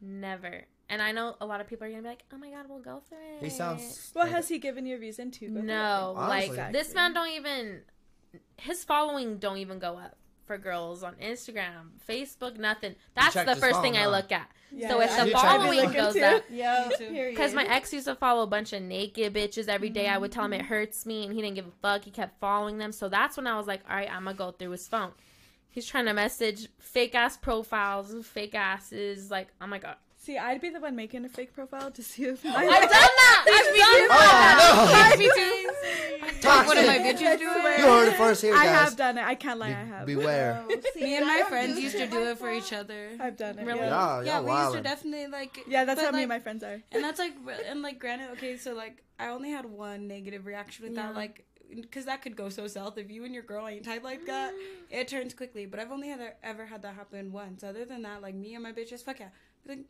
Never. And I know a lot of people are going to be like, oh, my God, we'll go through it. He sounds... Well, has he given you a reason to go No. Like, exactly. This man don't even... His following don't even go up for girls on Instagram, Facebook, nothing. That's the first thing I look at. Yeah, so yeah, if I the following goes too. up... Yeah, because my ex used to follow a bunch of naked bitches every day. Mm-hmm. I would tell him it hurts me, and he didn't give a fuck. He kept following them. So that's when I was like, all right, I'm going to go through his phone. He's trying to message fake-ass profiles, fake asses. Like, oh, my God. See, I'd be the one making a fake profile to see if... I've done that! I've done that! Oh, no! Talk What am I bitches doing? You heard it first here, guys. I have done it. I can't lie, I have. Beware. Me and my friends used to do it for each other. I've done it. Really? Yeah, we used to definitely, like... Yeah, that's how me and my friends are. And that's, like... And, like, granted, okay, so, like, I only had one negative reaction with that, like... Because that could go so south. If you and your girl ain't tight like that, it turns quickly. But I've only had ever had that happen once. Other than that, like, me and my bitches, fuck yeah. Like...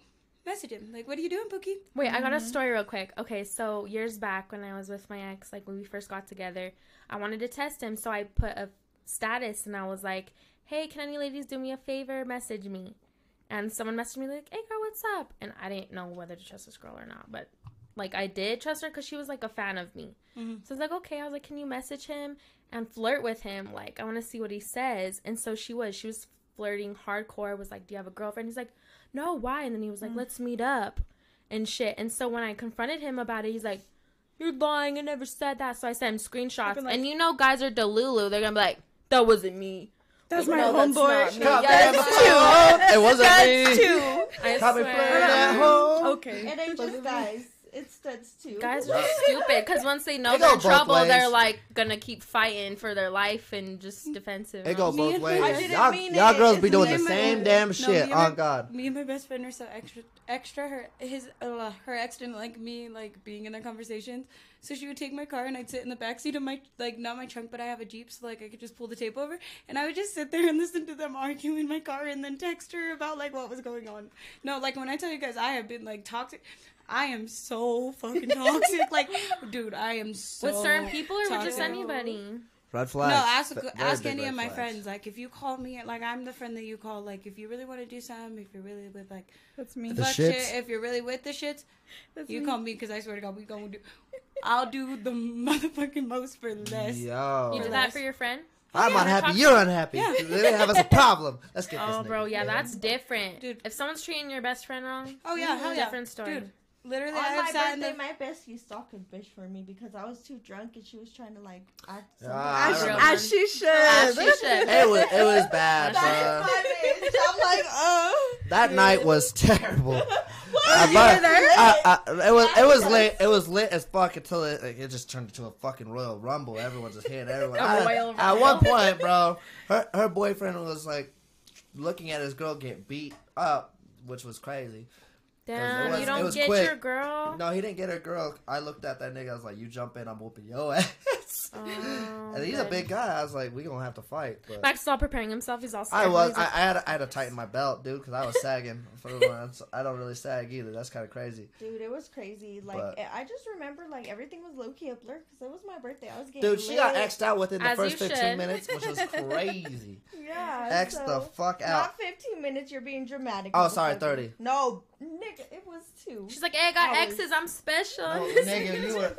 Message him. Like, what are you doing, Pookie? Wait, I got a story real quick. Okay, so years back when I was with my ex, like when we first got together, I wanted to test him. So I put a status and I was like, hey, can any ladies do me a favor? Message me. And someone messaged me like, hey, girl, what's up? And I didn't know whether to trust this girl or not. But, like, I did trust her because she was, like, a fan of me. Mm-hmm. So I was like, okay. I was like, can you message him and flirt with him? Like, I want to see what he says. And so she was. She was flirting hardcore. Was like, do you have a girlfriend? He's like, no, why? And then he was like, let's meet up and shit. And so when I confronted him about it, he's like, you're lying. I never said that. So I sent him screenshots. Like, and you know guys are delulu. They're going to be like, that wasn't me. That's my no, homeboy. That's not me. Yes, that's two. It wasn't that's me. Two. I Copy swear. At home. Okay. It ain't just guys. It's studs too. Guys are stupid because once they know they they're in trouble, ways. They're like gonna keep fighting for their life and just defensive. They go both ways. I didn't y'all, mean y'all it. Girls it's be doing the same my, damn no, shit. Oh my, God. Me and my best friend are so extra. Extra her his uh, her ex didn't like me like being in their conversations, so she would take my car and I'd sit in the backseat of my like not my trunk, but I have a Jeep, so like I could just pull the tape over and I would just sit there and listen to them argue in my car and then text her about like what was going on. No, like when I tell you guys I have been like toxic. I am so fucking toxic. Like, dude, I am so with certain people or with just anybody? Red flags. No, ask, F- ask any of my flags. Friends. Like, if you call me, like, I'm the friend that you call. Like, if you really want to do something, if you're really with, like, that's me. The shit, if you're really with the shits, that's you me. Call me because I swear to God, we gonna do. I'll do the motherfucking most for less. Yo. You do that for your friend? I'm yeah, unhappy. You're unhappy. Yeah. They have us a problem. Let's get oh, this. Oh, bro, yeah, yeah, that's different. Dude. If someone's treating your best friend wrong, oh yeah, hell yeah, different story. Dude. Literally, on my birthday, the... my bestie stalked a bitch for me because I was too drunk and she was trying to like. Act uh, as, as she should. As she should. It was it was bad, that bro. Is my I'm like, oh. That dude. Night was terrible. What? I, you but, I, I, it was it was lit. It was lit as fuck until it like, it just turned into a fucking Royal Rumble. Everyone's just hitting everyone. I, Royal at Royal. One point, bro, her her boyfriend was like looking at his girl get beat up, which was crazy. Damn, was, you don't get quick. Your girl? No, he didn't get her girl. I looked at that nigga. I was like, you jump in, I'm whooping your ass. Oh, and he's good. A big guy. I was like, we going to have to fight. But Max is all preparing himself. He's all scared. I was. I, like, I, had to, I had to tighten my belt, dude, because I was sagging. I don't really sag either. That's kind of crazy. Dude, it was crazy. Like, but, I just remember, like, everything was low-key a blur because it was my birthday. I was getting Dude, lit. She got X'd out within the As first fifteen should. Minutes, which was crazy. Yeah. X so, the fuck out. Not fifteen minutes. You're being dramatic. Oh, sorry, thirty. No, nigga, it was two. She's like, hey, I got X's. I'm special. No, nigga, you were...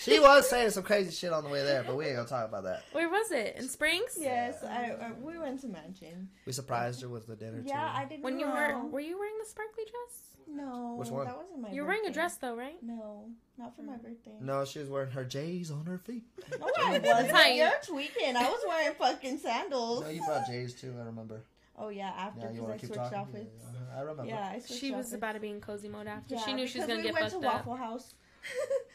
She was saying some crazy shit on the way there, but we ain't gonna talk about that. Where was it? In Springs? Yes, I, I, we went to Mansion. We surprised her with the dinner, yeah, too. Yeah, I didn't when know. You were, were you wearing the sparkly dress? No. Which one? That wasn't my you were birthday. Wearing a dress, though, right? No, not for my birthday. No, she was wearing her J's on her feet. No, I wasn't. You're tweaking. I was wearing fucking sandals. No, you brought J's, too, I remember. Oh, yeah, after, because yeah, I switched talking? Outfits. Yeah, I remember. Yeah, I switched She outfits. Was about to be in cozy mode after. Yeah, she knew she was going to we get fucked up. We went to Waffle House.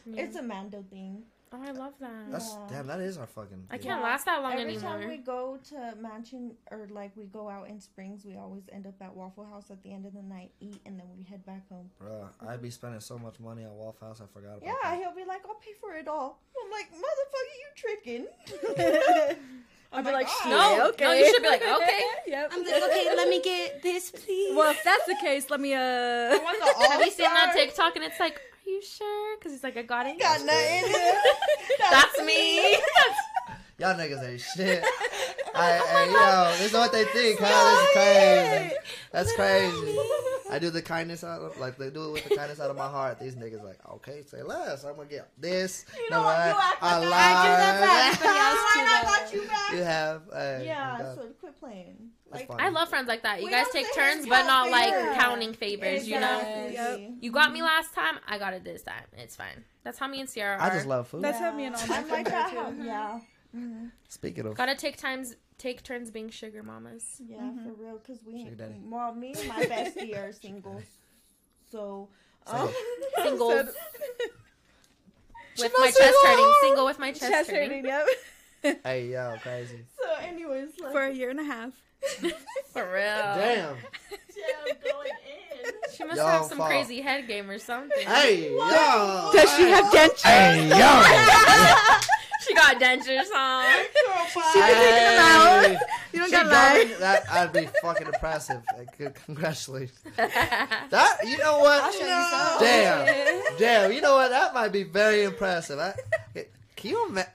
Yeah. It's a Mando thing. Oh, I love that. That's yeah. Damn, that is our fucking I can't yeah. last that long Every anymore. Every time we go to Mansion or like we go out in Springs, we always end up at Waffle House at the end of the night, eat, and then we head back home. Bruh, I'd be spending so much money at Waffle House, I forgot about yeah, that. Yeah, he'll be like, I'll pay for it all. I'm like, motherfucker, you tricking. I'll be like, God. No, okay. No, you should be like, okay. Yep. I'm like, okay, let me get this, please. Well, if that's the case, let me, uh. I want the all-star. Have you seen that TikTok and it's like, are you sure? Because he's like, I got it. Got nothing. That's, That's me. Y'all niggas ain't shit. I, oh yo, God. This is what they think, huh? This is crazy. That's crazy. I do the kindness out of, like, they do it with the kindness out of my heart. These niggas like, okay, say less. I'm gonna get this. You know what? You act like I got you back. You have. Hey, yeah, so quit playing. Like, I love friends like that. You we guys take turns, but not like yeah. counting favors, exactly. You know? Yep. You got me last time, I got it this time. It's fine. That's how me and Sierra are. I just love food. That's yeah. how me and all my friends are, too. Yeah. Mm-hmm. Speaking of, gotta take times, take turns being sugar mamas. Yeah, mm-hmm. For real, cause we, well, me and my bestie are singles, so um, singles with She's my chest single. Hurting, single with my chest, chest hurting. hurting yep. Hey yo, crazy. So, anyways, like, for a year and a half. For real. Damn. Damn, going in. She must y'all have some fall. Crazy head game or something. Hey what? Yo. Does she have dentures? Hey yo. She got dentures on. She be taking them out. You don't got lie. That I'd be fucking impressive. Congratulations. That you know what? I'll show you some. Damn, damn. You know what? That might be very impressive. I, can you imagine?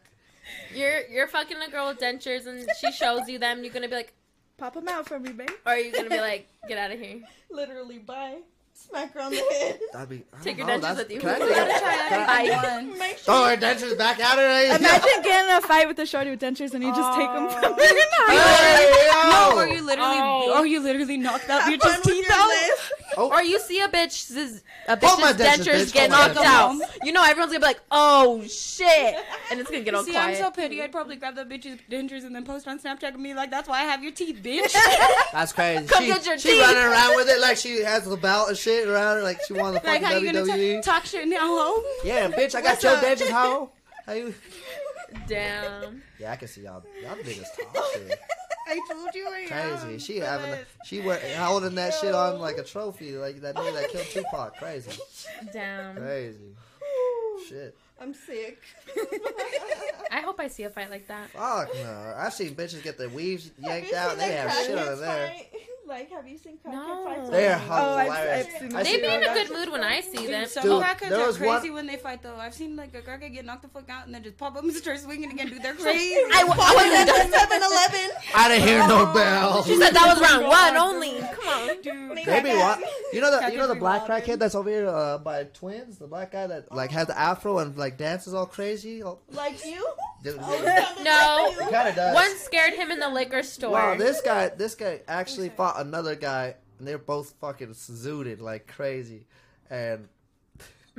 You're you're fucking a girl with dentures, and she shows you them. You're gonna be like, pop them out for me, babe. Or are you gonna be like, get out of here? Literally, bye. Smack her on the head. That'd be, take your know, dentures with you. Gotta try one. Throw her dentures back out of her. Imagine getting in a fight with a shorty with dentures and you just oh. take them from her. Hey, no, or you literally, oh. or you literally knocked out your teeth out. oh. or you see a bitch, a bitch's oh dentures bitch. get knocked oh out, you know everyone's gonna be like, "Oh shit," and it's gonna get all see, quiet. See, I'm so petty. I'd probably grab the bitch's dentures and then post on Snapchat and be like, "That's why I have your teeth, bitch." That's crazy. Come she, get your she teeth. She running around with it like she has a belt and shit around her, like she won the fucking like, W W E. Talk shit now, home. Yeah, bitch, I got What's your up? dentures, home. How you? Damn. Yeah, I can see y'all. Y'all niggas talk shit. I told you right now. Crazy. She having, a, she wear, holding that Yo. shit on like a trophy, like that nigga that killed Tupac. Crazy. Damn. Crazy. Shit. I'm sick. I hope I see a fight like that. Fuck no. I've seen bitches get their weaves yanked out. And they have shit out of there. Fight? Like, have you seen crackhead no. fights? They are hilarious. Oh, I've, I've they be in a good mood when I see them. Some crackheads are crazy one... when they fight, though. I've seen, like, a crackhead get knocked the fuck out and then just pop up and start swinging again, dude. They're crazy. I, I wasn't at seven eleven. I didn't hear no bell. She said that was round one only. Come on, dude. They be wild. You know the, you know the black crackhead that's over here uh, by Twins? The black guy that, like, has the afro and, like, dances all crazy? All... Like you? No. He kind of does. One scared him in the liquor store. Wow, this guy, this guy actually fought another guy, and they're both fucking zooted like crazy, and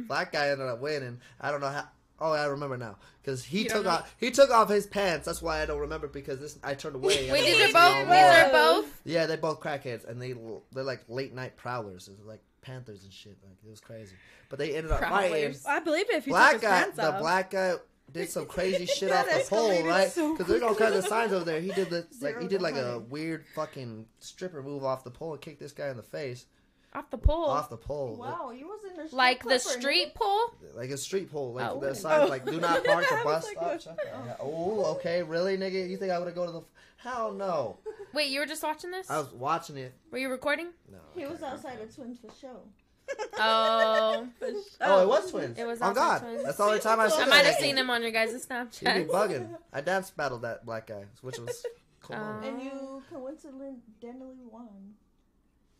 black guy ended up winning. I don't know how. Oh, I remember now because he you took off. He took off his pants. That's why I don't remember because this I turned away. Wait, these are both. These are both. Yeah, they're both crackheads, and they they're like late night prowlers. It's like panthers and shit. Like it was crazy, but they ended up prowlers. fighting. I believe it. If you black took his guy, pants off. the black guy. Did some crazy shit off the pole, right? Because there's all kinds of signs over there. He did the, like he did like a weird fucking stripper move off the pole and kicked this guy in the face. Off the pole. Off the pole. Wow, he was in the street like the street pole. Like a street pole, like oh, the sign, oh. like do not park the bus like, stop. Oh. oh, okay, really, nigga? You think I would go to the? Hell no. Wait, you were just watching this? I was watching it. Were you recording? No. He was outside of Twins for show. Oh. Oh, it was Twins. It was on God. Twins. That's the only time I've seen I might have seen him on your guys' Snapchat. He be bugging. I dance battled that black guy, which was cool. Um, and you coincidentally won.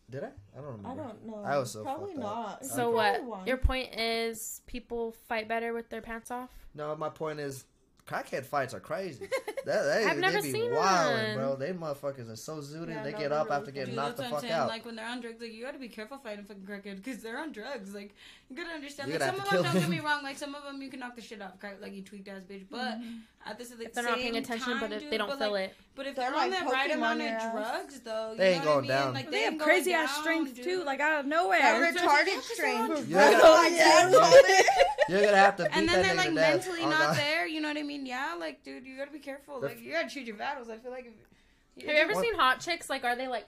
Did I? I don't remember. I don't know. I was so Probably not. Up. So okay. what? Your point is people fight better with their pants off? No, my point is crackhead fights are crazy. That, they, I've never they be seen wilding, bro. They motherfuckers are so zooted. Yeah, they no, get up really after getting knocked the fuck out. Like when they're on drugs, like you gotta be careful fighting fucking crackhead because they're on drugs. Like you gotta understand. Like, some of them, them. Don't get me wrong. Like some of them, you can knock the shit off, like you tweaked ass bitch. But mm-hmm. at this, like, if they're same not paying attention, time, but if dude, they don't feel like, it, but if they're, they're on like that right amount of drugs, though, they ain't going down. Like they have crazy ass strength too. Like out of nowhere, retarded strength. You're gonna have to beat that nigga to death. And then they're like mentally not there. You know what I mean? Yeah, like dude, you gotta be careful. Like you gotta choose your battles. I feel like. If, have you ever what? seen hot chicks? Like, are they like?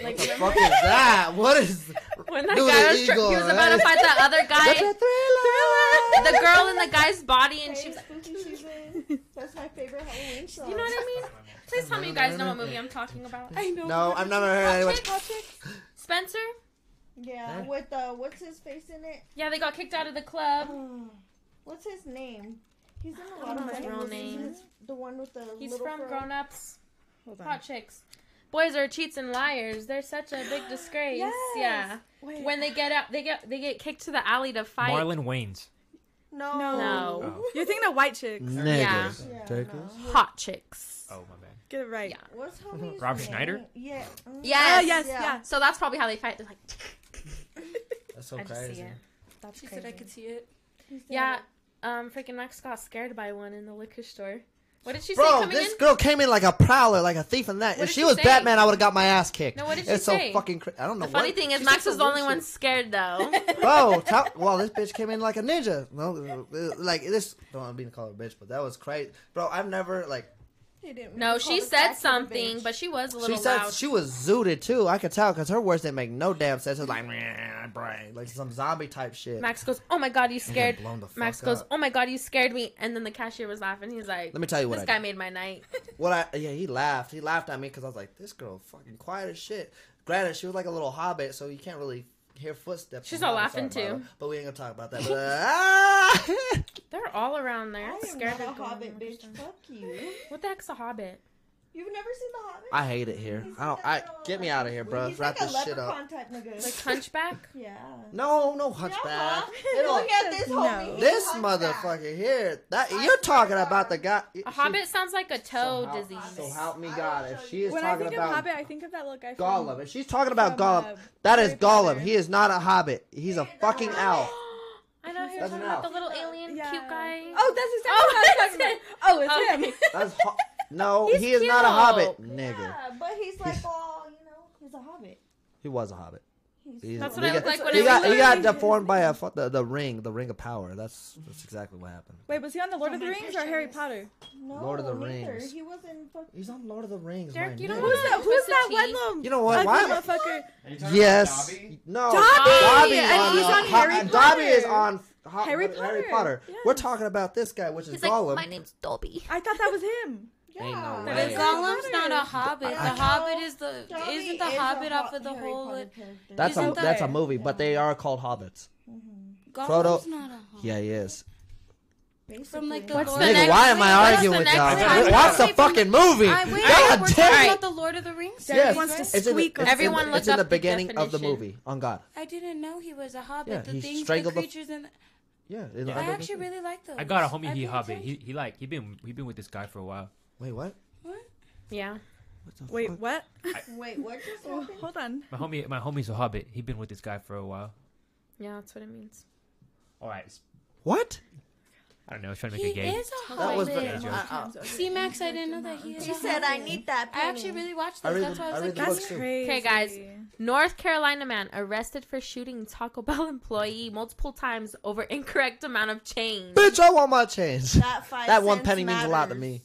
Like what the fuck is that? What is? When that New guy was, Eagle, he was right? about to fight that other guy. That's a thriller. The girl in the guy's body, and she's. That's my favorite Halloween song. You know what I mean? Please tell me you guys know what movie I'm talking about. I know. No, I've never heard anyone. Hot chick. Spencer. Yeah, huh? with uh, what's his face in it? Yeah, they got kicked out of the club. Oh. What's his name? He's in a lot of his real name. The one with the He's little from girl. Grown Ups. Hot Chicks. Boys are cheats and liars. They're such a big disgrace. Yes. Yeah. Wait. When they get out, they get they get kicked to the alley to fight. Marlon Wayans. No. No. no. Oh. You're thinking of white chicks. Niggas. Yeah. yeah no. Hot chicks. Oh my bad. Get it right. Yeah. What's homie's Rob name? Schneider? Yeah. Yes. Yes. Oh, yes. Yeah. yeah. So that's probably how they fight. They're like. That's so I crazy. See it. That's she crazy. said I could see it. Yeah. Um, freaking Max got scared by one in the liquor store. What did she Bro, say coming in? Bro, this girl came in like a prowler, like a thief in that. What if she, she was say? Batman, I would have got my ass kicked. No, what did she it's say? It's so fucking crazy. I don't know The what. funny thing is She's Max was the only one scared, though. Bro, top, well, this bitch came in like a ninja. No, like, this, don't want to be called a bitch, but that was crazy. Bro, I've never, like... Didn't no, she said something, but she was a little she said, loud. She was zooted, too. I could tell, because her words didn't make no damn sense. It was like, meh, brain, like some zombie-type shit. Max goes, oh, my God, you scared. Max goes, up. oh, my God, you scared me. And then the cashier was laughing. He's like, let me tell you what this I guy did. made my night. What I, yeah, he laughed. He laughed at me, because I was like, this girl fucking quiet as shit. Granted, she was like a little hobbit, so you can't really... Hear footsteps. She's all laughing too. Her, but we ain't gonna talk about that. But, uh, They're all around there. I'm I am scared not a hobbit, bitch. Fuck you. What the heck's a hobbit? You've never seen The Hobbit? I hate it here. I don't. I get me out of here, bro. He's Wrap like this shit up. Type nigga. Like Hunchback? Yeah. No, no Hunchback. No, huh? Look at this homie. No. This motherfucker here. That I you're talking about are. the guy. She, a Hobbit sounds like a toe so disease. How, so help me God. If she is when talking I think about of Hobbit, I think of that look. I Gollum. If she's talking about Gollum, that is Gollum. He is not a Hobbit. He's a fucking owl. I know who you're talking about. The little alien, yeah. cute guy. Oh, that's exactly oh, what I was talking about. Oh, it's him. That's No, he's he is cute. not a hobbit, nigga. Yeah, but he's like, well, you know, he's a hobbit. He was a hobbit. He's, that's what I got, like when he I got, was He got deformed by a, the, the ring, the ring of power. That's that's exactly what happened. Wait, was he on the Lord of the Rings or Harry Potter? No, Lord of the neither. Rings. He was in fucking... He's on Lord of the Rings. Derek, you know who's that? Who's that Wedlam? You know what? Why? Motherfucker. Are you talking yes. about Dobby? No. Dobby. Dobby and he's on Harry Potter. Dobby is on. Hot, Harry Potter. Harry Potter. Yeah. We're talking about this guy, which He's is like, Gollum. My name's Dobby. I thought that was him. Yeah. No but Gollum's not a hobbit. The I, Hobbit is the Dobby isn't the is Hobbit off of the Harry whole. That's a that's a movie, yeah. but they are called hobbits. Mm-hmm. Gollum's not a hobbit. Yeah, he is. From, like, the What's the Nigga, why am I arguing with y'all? Watch the fucking movie. I wait, God we're damn talking about the Lord of the Rings. Yes. Wants to squeak it's in the, it's in the beginning the of the movie. On God. I didn't know he was a hobbit. Yeah, the things, the creatures, and. Yeah, yeah, I, I actually really like those. I got a homie. He hobbit. He, he like he been he been with this guy for a while. Wait, what? What? Yeah. What Wait, fuck? what? I, Wait, what? Just oh, hold on. My homie, my homie's a hobbit. He been with this guy for a while. Yeah, that's what it means. All right. What? I don't know. I was trying to make he a game. He is a hobbit. That was the, uh, uh, See, Max, I didn't know that he is. She said, "I need that." Penny. I actually really watched this. Read, that's why I was I like, "That's crazy." Okay, guys. North Carolina man arrested for shooting Taco Bell employee multiple times over incorrect amount of change. Bitch, I want my change. That, five that one penny matters. means a lot to me.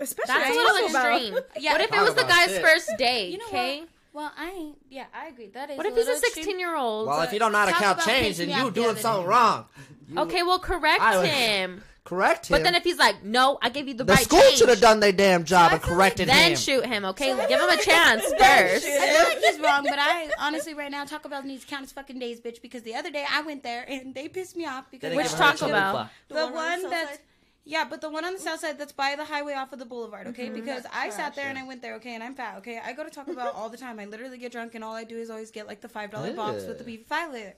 Especially that's a little extreme. Yeah. What if it was the guy's shit. first day? Okay. You know well, I ain't. Yeah, I agree. That is. What if a he's a sixteen-year-old? Well, if you don't know how to count change, then you doing something wrong. You, okay, well, correct I him. Correct him. But then if he's like, no, I gave you the, the right change. The school should have done their damn job so and corrected like, then him. Then shoot him, okay? So give him a chance first. I feel like he's wrong, but I honestly right now Taco Bell needs to count his fucking days, bitch, because the other day I went there and they pissed me off. because Which Taco Bell? The, the one, one that's... Yeah, but the one on the south side that's by the highway off of the boulevard, okay? Mm-hmm. Because I sat there and I went there, okay, and I'm fat, okay? I go to Taco Bell all the time. I literally get drunk, and all I do is always get, like, the five dollar box with the beefy five-layer.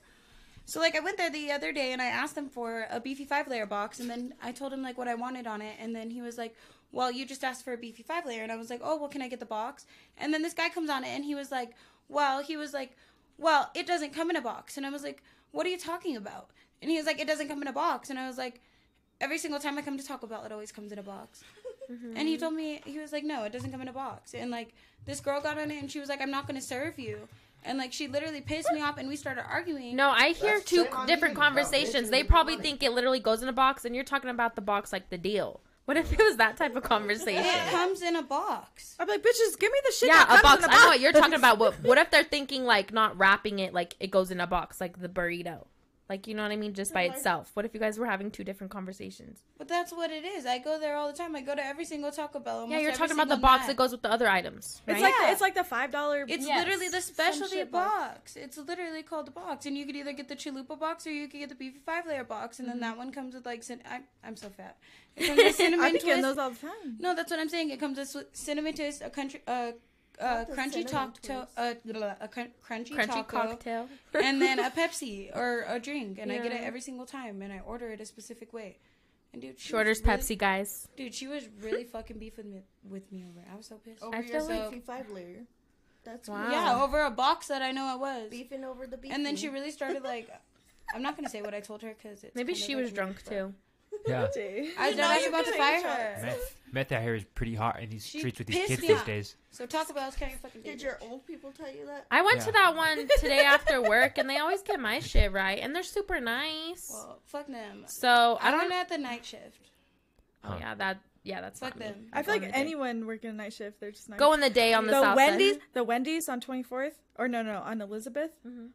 So, like, I went there the other day, and I asked them for a beefy five-layer box, and then I told him, like, what I wanted on it, and then he was like, well, you just asked for a beefy five-layer. And I was like, oh, well, can I get the box? And then this guy comes on it, and he was like, well, he was like, well, it doesn't come in a box. And I was like, what are you talking about? And he was like, it doesn't come in a box. And I was like... Every single time I come to Taco Bell, it always comes in a box. Mm-hmm. And he told me, he was like, no, it doesn't come in a box. And, like, this girl got on it, and she was like, I'm not going to serve you. And, like, she literally pissed me off, and we started arguing. No, I hear That's two different conversations. They probably think it literally goes in a box, and you're talking about the box like the deal. What if it was that type of conversation? It comes in a box. I'm like, bitches, give me the shit. Yeah, that comes a box. In a box. I know what you're talking about. What, what if they're thinking, like, not wrapping it, like, it goes in a box, like the burrito? Like, you know what I mean? Just by itself. What if you guys were having two different conversations? But that's what it is. I go there all the time. I go to every single Taco Bell. Yeah, you're talking about the box night. that goes with the other items. Right? It's, yeah. like the, it's like the five dollar It's yes. literally the specialty box. box. It's literally called the box. And you could either get the Chalupa box or you could get the beefy five-layer box. And mm-hmm. then that one comes with, like, cin- I'm, I'm so fat. It comes with cinnamon twist. I get those all the time. No, that's what I'm saying. It comes with cinnamon twist, a country... Uh, Uh, crunchy to- uh, a cr- crunchy, crunchy taco, cocktail, and then a Pepsi or a drink, and yeah. I get it every single time, and I order it a specific way. And dude, shorter's really, Pepsi, guys. Dude, she was really fucking beef with me, with me over. I was so pissed. Over I your beefy like... five layer. That's wow. Yeah, over a box that I know it was beefing over the beef. And then she really started like, I'm not gonna say what I told her because it's maybe she was drunk too. Yeah, I was no, about to fire her. Meth, meth out here is pretty hot in these she streets with these kids these days. So Taco Bell's kind of fucking. Did your old people tell you that? I went yeah. to that one today after work, and they always get my shit right, and they're super nice. Well, fuck them. So I, I don't know at the night shift. Oh huh. yeah, that yeah, that's fuck them. Me. I feel like anyone day. working a night shift, they're just not go in the day on the, the south Wendy's, side. The Wendy's on twenty-fourth, or no, no, on Elizabeth. Mm-hmm.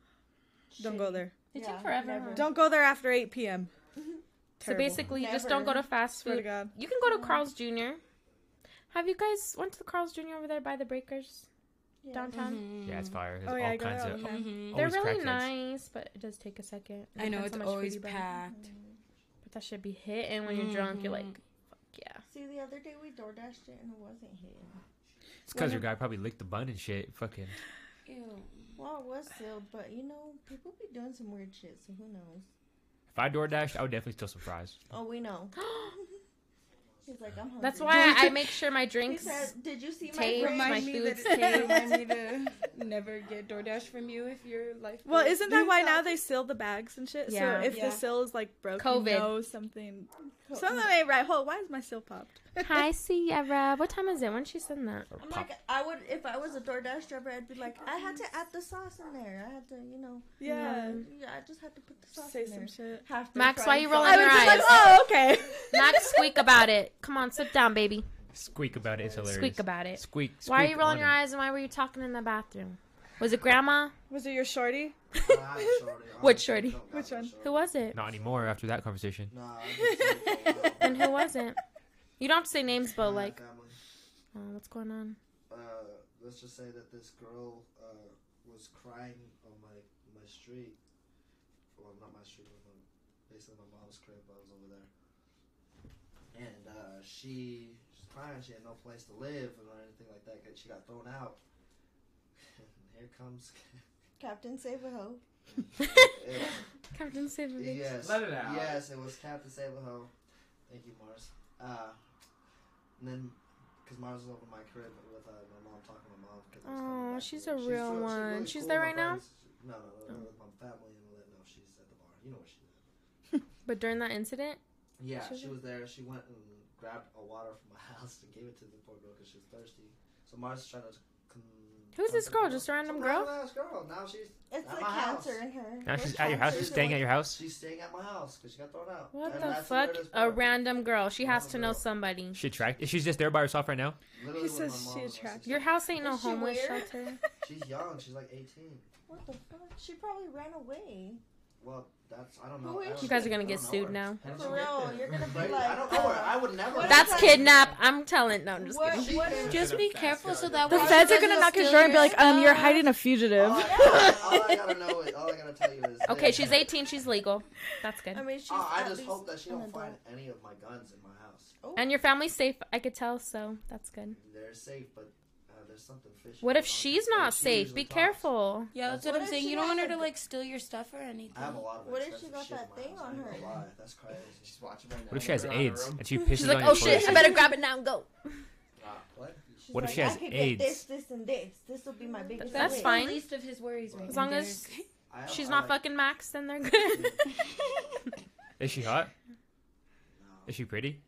Don't go there. They yeah, take forever. Don't go there after eight p.m. Terrible. So basically, Never. you just don't go to fast food. To you can go to Carl's Junior Have you guys went to the Carl's Junior over there by the Breakers yeah. downtown? Mm-hmm. Yeah, it's fire. There's oh, yeah, all kinds of. Mm-hmm. They're really nice, but it does take a second. It I know it's so always packed. But that should be hitting when you're mm-hmm. drunk. You're like, fuck yeah. See, the other day we door dashed it and it wasn't hidden. It's because your guy probably licked the bun and shit. Fucking. Ew. Well, it was sealed, but you know, people be doing some weird shit, so who knows? If I door dashed, I would definitely steal some fries. Oh, we know. He's like, I'm hungry. That's why I make sure my drinks. He said, did you see my remind my food's remind me to never get DoorDash from you if your life. Well, isn't that why now they seal the bags and shit? Yeah. So if yeah. the seal is like broken, COVID. You know, something. COVID. Something ain't right. Hold, why is my seal popped? Hi, Sierra. What time is it? When she send that? I'm like, I would if I was a DoorDash driver, I'd be like, I had to add the sauce in there. I had to, you know. Yeah. You know, yeah I just had to put the sauce Say in there. Say some shit. Have to Max, why you rolling your eyes? I was just like, oh, okay. Max, squeak about it. Come on, sit down, baby. Squeak about it. It's hilarious. Squeak about it. Squeak. squeak why are you rolling your it. eyes and why were you talking in the bathroom? Was it grandma? Was it your shorty? Uh, shorty. What shorty? Which one? Who was it? Not anymore after that conversation. Nah, and who wasn't? You don't have to say names, but like, oh, what's going on? Uh, let's just say that this girl uh, was crying on my my street. Well, not my street, but basically my mom's crib. I was over there. And uh, she was crying. She had no place to live or anything like that. Cause she got thrown out. And here comes Captain Save a Ho. Yeah. Captain Save a Ho. Yes. Let it out. Yes, it was Captain Save a Ho. Thank you, Mars. Uh, and then, because Mars was over my crib with uh, my mom talking to my mom. Oh, she's a real she's, one. Really she's cool there right friends. now? No, no, no. no oh. With my family and all that. No, she's at the bar. You know where she's at. But during that incident? Yeah, she was there. She went and grabbed a water from my house and gave it to the poor girl because she was thirsty. So Mars is trying to. Con- Who's this girl? Just a random girl? Random girl. Now she's. It's at like my cancer house. in her. Now she's at your house. She's staying at your house. She's staying at my house because she got thrown out. What and the fuck? A random girl. She has to know girl. somebody. She attract. She's just there by herself right now. Literally he says she attracted. Your house ain't no homeless shelter. She's young. She's like eighteen. What the fuck? She probably ran away. Well, that's, I don't know. You guys are going to get sued now. For real, you're going to be like, I don't know her. I would never. That's kidnap. I'm telling, no, I'm just kidding. Just be careful so that the feds are going to knock his door and be like, um, you're hiding a fugitive. All I got to know is, all I got to tell you is. Okay, she's eighteen, she's legal. That's good. I mean, she's. I just hope that she don't find any of my guns in my house. And your family's safe, I could tell, so that's good. They're safe, but. There's something fishy. What if she's not safe? Be careful. Yeah, that's what I'm saying. You don't want her to like steal your stuff or anything. I have a lot of What if she got that thing on her? That's crazy. She's watching right now. What if she has AIDS and she pisses on your She's like, oh shit, I better grab it now and go. What? What if she has AIDS? This, this, and this. This will be my biggest. That's fine. Least of his worries. As long as she's not fucking Max, then they're good. Is she hot? No. Is she pretty?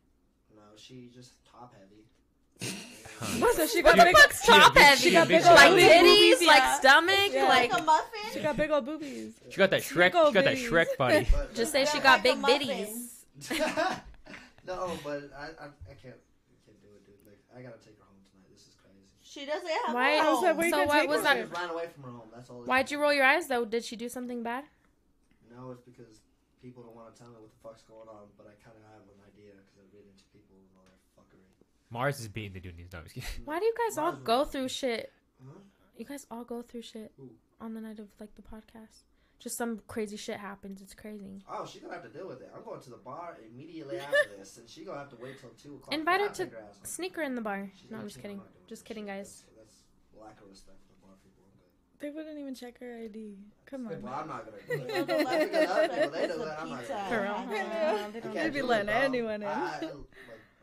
No, she just top heavy. What, so she got big top heavy? She got big old like titties, yeah. like stomach, yeah. like, like a muffin. She got big old boobies. She got that Shrek. She got that Shrek body. Just say she got big bitties. No, but I, I, I can't, I can't do it, dude. Like, I gotta take her home tonight. This is crazy. She doesn't have why, a home. That so why was that? She ran away from her home. That's all. Why'd you roll your eyes though? Did she do something bad? No, it's because people don't want to tell me what the fuck's going on, but I kind of have an idea because I read into people and all that fuckery. Mars is beating the dude these dogs. Why do you guys all go through shit? Huh? You guys all go through shit Ooh. on the night of like the podcast. Just some crazy shit happens. It's crazy. Oh, she's gonna have to deal with it. I'm going to the bar immediately after this, and she's gonna have to wait till two o'clock. Invite her to sneak her in the bar. She's no, I'm just kidding. Just kidding, guys. That's, that's lack of respect for the bar people. They wouldn't even check her I D. Come on. Well, I'm not gonna do that. They'd be letting anyone in.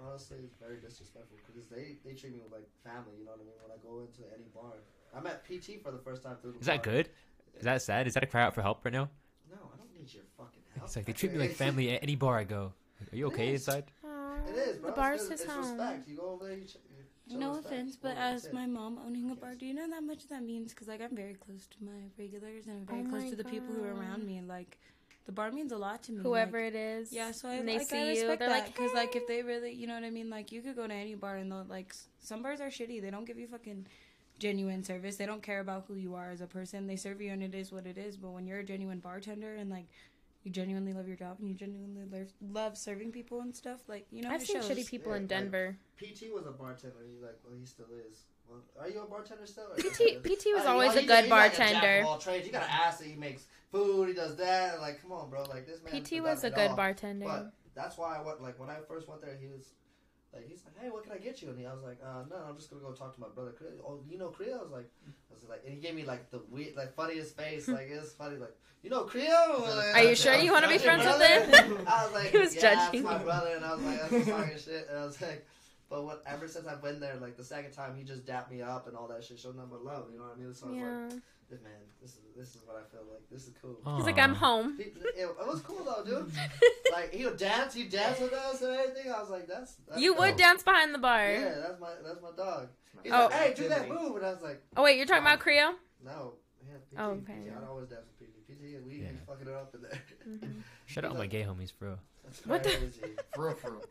Honestly, it's very disrespectful because they, they treat me like family, you know what I mean? When I go into any bar. I met P T for the first time through the Is bar. That good? Is that sad? Is that a cry out for help right now? No, I don't need your fucking help. It's like they treat me like family at any bar I go. Are you okay inside? It is, bro. The bar's his home. Respect. You go over there, you check. No offense, but as my mom owning a bar, do you know that much that means? Because, like, I'm very close to my regulars and I'm very oh close to the God. people who are around me. Like... The bar means a lot to me. Whoever like, it is. Yeah, so I, and they like, see I respect you. They're that, like, because, hey. like, if they really, you know what I mean? Like, you could go to any bar and they'll, like, some bars are shitty. They don't give you fucking genuine service. They don't care about who you are as a person. They serve you and it is what it is. But when you're a genuine bartender and, like, you genuinely love your job and you genuinely love, love serving people and stuff, like, you know, I've seen shows. shitty people yeah, in Denver. Like, P T was a bartender. He's like, well, he still is. Well, are you a bartender still? P T, P T was uh, always you know, a good he's bartender. Like a jack of all trades. You got to ask that he makes food, he does that. Like, come on, bro. Like, this man. P T was a good all. bartender. But that's why I went, like, when I first went there, he was Like, he's like, hey, what can I get you? And he, I was like, uh, no, I'm just going to go talk to my brother. Oh, you know Creole? I was like, I was like, and he gave me, like, the weird, like, funniest face. Like, it was funny. Like, you know Creole? Like, are you sure you want to be friends with him? I was like, he was yeah, judging that's my brother. And I was like, I was talking shit. And I was like, but what, ever since I've been there, like, the second time, he just dapped me up and all that shit. Showed nothing but love. You know what I mean? So I was yeah. like, man, this is this is what I feel like. This is cool. Aww. He's like, I'm home. It, it, it was cool though, dude. Like he would dance, he danced with us and everything. I was like, that's. that's you cool. would dance behind the bar. Yeah, that's my that's my dog. He's oh, like, hey, do that move, and I was like, oh wait, you're talking oh. about Creole? No, yeah, P T. Oh, okay. P T. I'd always dance with P T. P T and we yeah. fucking it up in there. Mm-hmm. Shut up, like, my gay homies, bro. That's what the? For real, for real.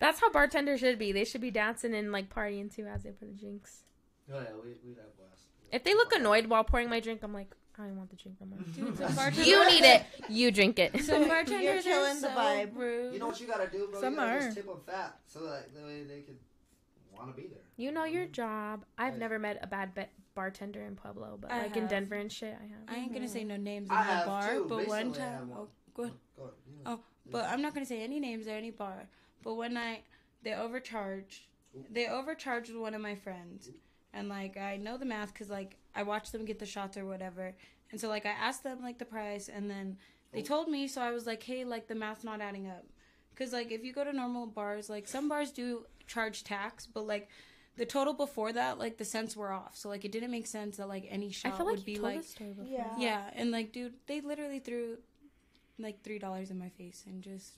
That's how bartenders should be. They should be dancing and like partying too as they put the drinks. Oh yeah, we we have blast. If they look annoyed while pouring my drink, I'm like, I don't want the drink. I'm like, dude, some you need it. You drink it. Some bartenders are killing the vibe, bro. You know what you gotta do, bro? Some you gotta are. Just tip them fat so that they, they could want to be there. You know your job. I've right. never met a bad be- bartender in Pueblo, but I like have. in Denver and shit, I have. I ain't gonna say no names in the bar, too. but Basically, one time. One. Oh, go ahead. Go ahead. Yeah. Oh, but I'm not gonna say any names or any bar. But one night they overcharged. Ooh. They overcharged one of my friends. Ooh. And, like, I know the math because, like, I watched them get the shots or whatever. And so, like, I asked them, like, the price. And then they told me. So I was like, hey, like, the math's not adding up. Because, like, if you go to normal bars, like, some bars do charge tax. But, like, the total before that, like, the cents were off. So, like, it didn't make sense that, like, any shot I feel like would be, like. Yeah. yeah. And, like, dude, they literally threw, like, three dollars in my face and just.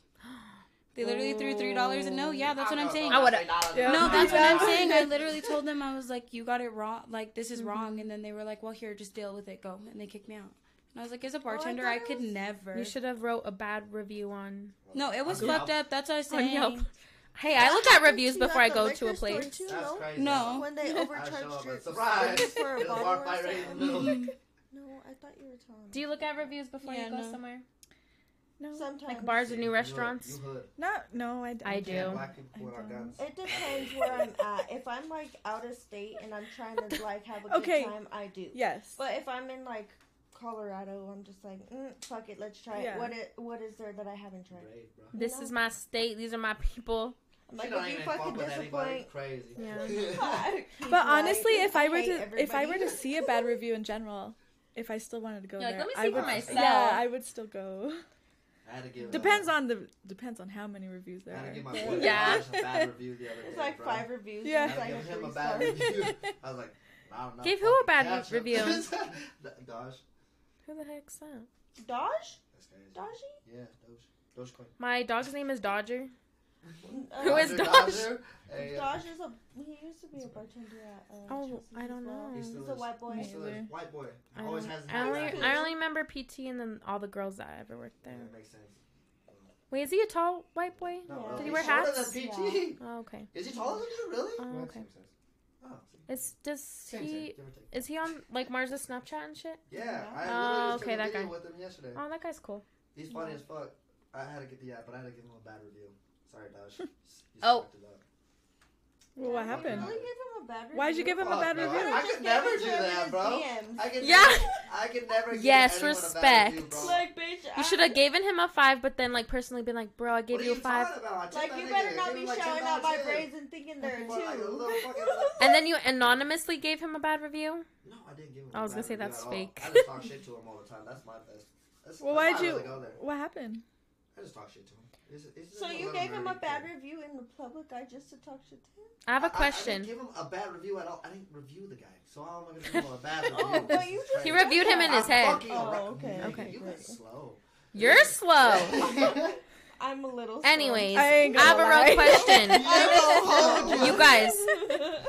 They literally threw three dollars and no, yeah, that's what I'm saying. I would have. No, that's what I'm saying. I literally told them, I was like, you got it wrong. Like, this is mm-hmm. wrong. And then they were like, well, here, just deal with it. Go. And they kicked me out. And I was like, as a bartender, oh, I, I could was... never. You should have wrote a bad review on. No, it was on fucked Yelp. Up. That's what I was saying. On Yelp. Hey, I look at reviews before I go to a place. Too, that's crazy. No. When they overcharged you for a bar fight right in the middle. No, I thought you were telling me. Do you look at reviews before you go somewhere? No. Sometimes. Like bars or new restaurants? You hood. No, no, I don't. I do. It depends where I'm at. If I'm like out of state and I'm trying to like have a okay. good time, I do. Yes. But if I'm in like Colorado, I'm just like, mm, fuck it, let's try yeah. it. What it, what is there that I haven't tried? Brave, this you is know? My state. These are my people. I'm like, if you fucking disappoint. Crazy. Yeah. But honestly, if I were to everybody. if I were to see a bad review in general, if I still wanted to go You're there, like, let me see I would. For myself. Yeah, I would still go. I had to give depends on the depends on how many reviews there I had to give my boy yeah. Dosh a bad review the other it's day. It's like bro. five reviews. Yeah. I had to give him a bad review. I was like, I don't know. Give who a bad review? Dosh. Who the heck's that? Dosh? That's crazy. Dodgy? Yeah, Dosh. Dogecoin. My dog's name is Dodger. Uh, who is Dosh? Dodger? Hey, uh, Dosh is a he used to be a bartender at uh, oh Chelsea's I don't know. He's, He's a white boy. He's a white boy. I always has. I only back. I only remember P T and then all the girls that I ever worked there. Yeah, that makes sense. Wait, is he a tall white boy? No, yeah. Did he wear hats? Than P T. Yeah. Oh, okay. Is he taller than you? Really? Oh, okay. Oh, is does same he same. Is he on like Mars' Snapchat and shit? Yeah. I oh, okay, that guy. With him yesterday. Oh, that guy's cool. He's funny yeah. as fuck. I had to get the app, but I had to give him a bad review. Sorry, Dosh. Oh. Well, what happened? Really Why'd you give him a bad review? Oh, no. I, I could never do that, bro. I could yeah. Never, I could never give yes, anyone respect. A bad review, bro. Like, bitch, I... You should have given him a five, but then, like, personally been like, bro, I gave what you a five. Like, you better not be like shouting out my braids and thinking they're a two. And then you anonymously gave him a bad review? No, I didn't give him a bad review. I was going to say that's fake. I just talk shit to him all the time. That's my best. Well, why'd you? What happened? I just talk shit to him. Is it, is it so you gave him a bad thing? Review in the public eye just to talk shit to him? I have a question. I, I didn't give him a bad review at all. I didn't review the guy, so how am I going to give him a bad review? Oh, you just he reviewed him in his I'm head. Oh, okay. Okay. You guys slow. You're slow. I'm a little slow. Anyways, I, I have a real question. You guys,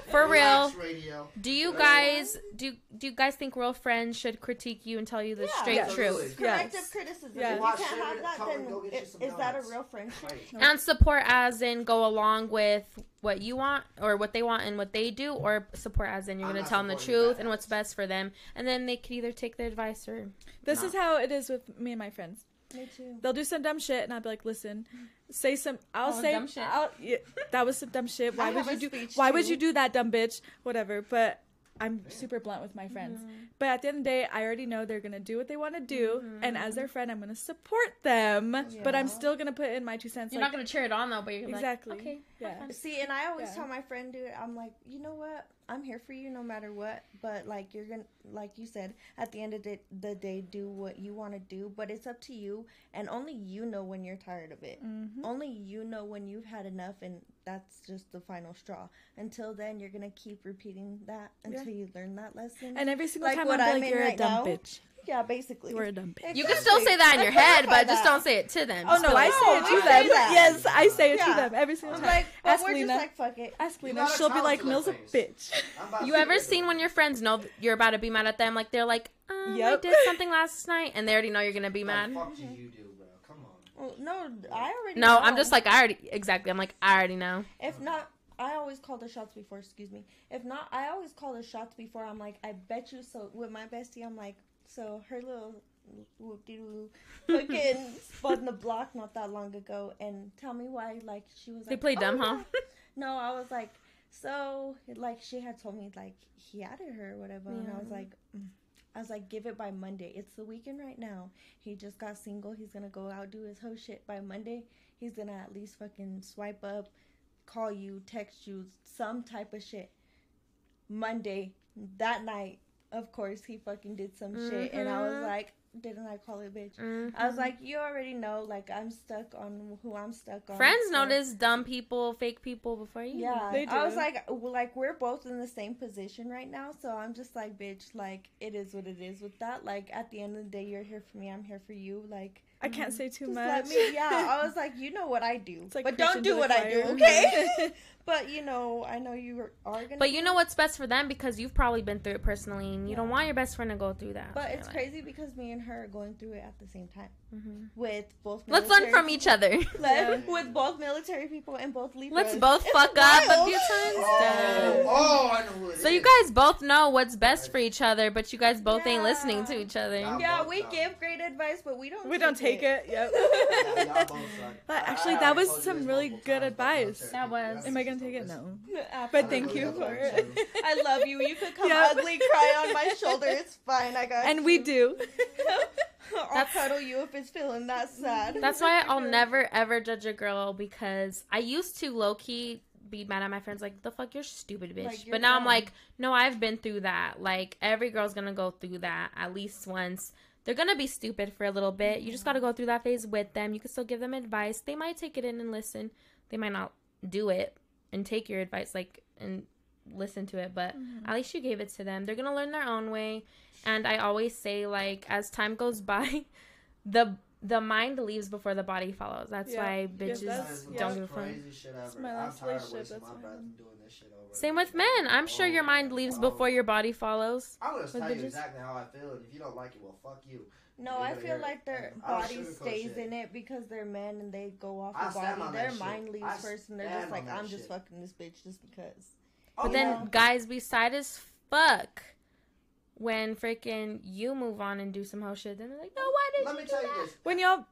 for Relax real, radio. do you guys do do you guys think real friends should critique you and tell you the yeah, straight yes. truth? Yes. Corrective criticism. Yes. If you can't have that, then is, is that a real friendship? Right. And support as in go along with what you want or what they want and what they do, or support as in you're going to tell them the truth and what's best for them, and then they could either take their advice or This not. is how it is with me and my friends. Me too. They'll do some dumb shit, and I'll be like, "Listen, say some. I'll oh, say dumb shit. I'll, yeah, that was some dumb shit. Why would you do? Why too. would you do that, dumb bitch? Whatever." But I'm super blunt with my friends. Mm-hmm. But at the end of the day, I already know they're going to do what they want to do. Mm-hmm. And as their friend, I'm going to support them. Yeah. But I'm still going to put in my two cents. You're like, not going to cheer it on, though, but you're exactly. like, okay. Yeah. See, and I always yeah. tell my friend, dude, I'm like, you know what? I'm here for you no matter what. But, like, you're going to, like you said, at the end of the, the day, do what you want to do. But it's up to you. And only you know when you're tired of it. Mm-hmm. Only you know when you've had enough. And that's just the final straw. Until then, you're going to keep repeating that until yeah. you learn that lesson. And every single like time I'm like, I'm you're a right dumb now. bitch. Yeah, basically. You're a dumb bitch. Exactly. You can still say that in your head, but that. just don't say it to them. Oh, no, like, I say it to them. Yes, I say it yeah. to them every single I'm time. Like, well, Ask we're Lena. Just like, fuck it. Ask Lena. She'll be like, Mill's a bitch. You ever seen when your friends know you're about to be mad at them? Like, they're like, um, yep. I did something last night, and they already know you're going to be mad. What the fuck do you do? Well, no, I already No, know. I'm just like, I already, exactly. I'm like, I already know. If not, I always call the shots before, excuse me. If not, I always call the shots before. I'm like, I bet you. So with my bestie, I'm like, so her little whoop-de-doo fucking spun in the block not that long ago. And tell me why, like, she was like. They play oh, dumb, huh? No, I was like, so, like, she had told me, like, he added her or whatever. Yeah. And I was like, mm. I was like, give it by Monday. It's the weekend right now. He just got single. He's going to go out, do his whole shit by Monday. He's going to at least fucking swipe up, call you, text you, some type of shit. Monday, that night, of course, he fucking did some mm-hmm. shit. And I was like, didn't I call it, bitch? Mm-hmm. I was like, you already know. Like, I'm stuck on who I'm stuck on. Friends so. notice dumb people, fake people before you. Yeah, they do. I was like, like we're both in the same position right now, so I'm just like, bitch. Like, it is what it is with that. Like, at the end of the day, you're here for me. I'm here for you. Like, I can't say too much. Let me, yeah, I was like, you know what I do, like but don't do what fire. I do, okay? But you know, I know you are gonna. But you know what's best for them because you've probably been through it personally, and you yeah. don't want your best friend to go through that. But it's life. crazy because me and her are going through it at the same time mm-hmm. with both. Let's learn from each other. Yeah. With both military people and both Libras. Let's both it's fuck wild. up a few times. Oh, oh, I know what it so is. You guys both know what's best for each other, but you guys both yeah. ain't listening to each other. Y'all yeah, we know. give great advice, but we don't. We don't take. It. Yep. Yeah, but actually, that was some really good advice. That was. Am I gonna take it? No. But thank you for it. I love you. You could come yep. ugly, cry on my shoulder. It's fine. I got. And you. we do. I'll cuddle you if it's feeling that sad. That's why I'll never ever judge a girl because I used to low key be mad at my friends like the fuck you're stupid bitch. Like, you're but now mad. I'm like no, I've been through that. Like every girl's gonna go through that at least once. They're going to be stupid for a little bit. You just got to go through that phase with them. You can still give them advice. They might take it in and listen. They might not do it and take your advice like and listen to it. But mm-hmm. at least you gave it to them. They're going to learn their own way. And I always say, like, as time goes by, the the mind leaves before the body follows. That's yeah. why bitches yeah, that's, don't yeah. give a fuck. That's my last relationship. That's my Same with men. I'm sure your mind leaves before your body follows. I would just tell you exactly how I feel, and if you don't like it, well, fuck you. No, I feel like their body stays in it because they're men and they go off the body. Their mind leaves first, and they're just like, I'm just fucking this bitch just because. But then, guys, be sad as fuck when freaking you move on and do some whole shit. Then they're like, no, why did you do that? Let me tell you this. When y'all...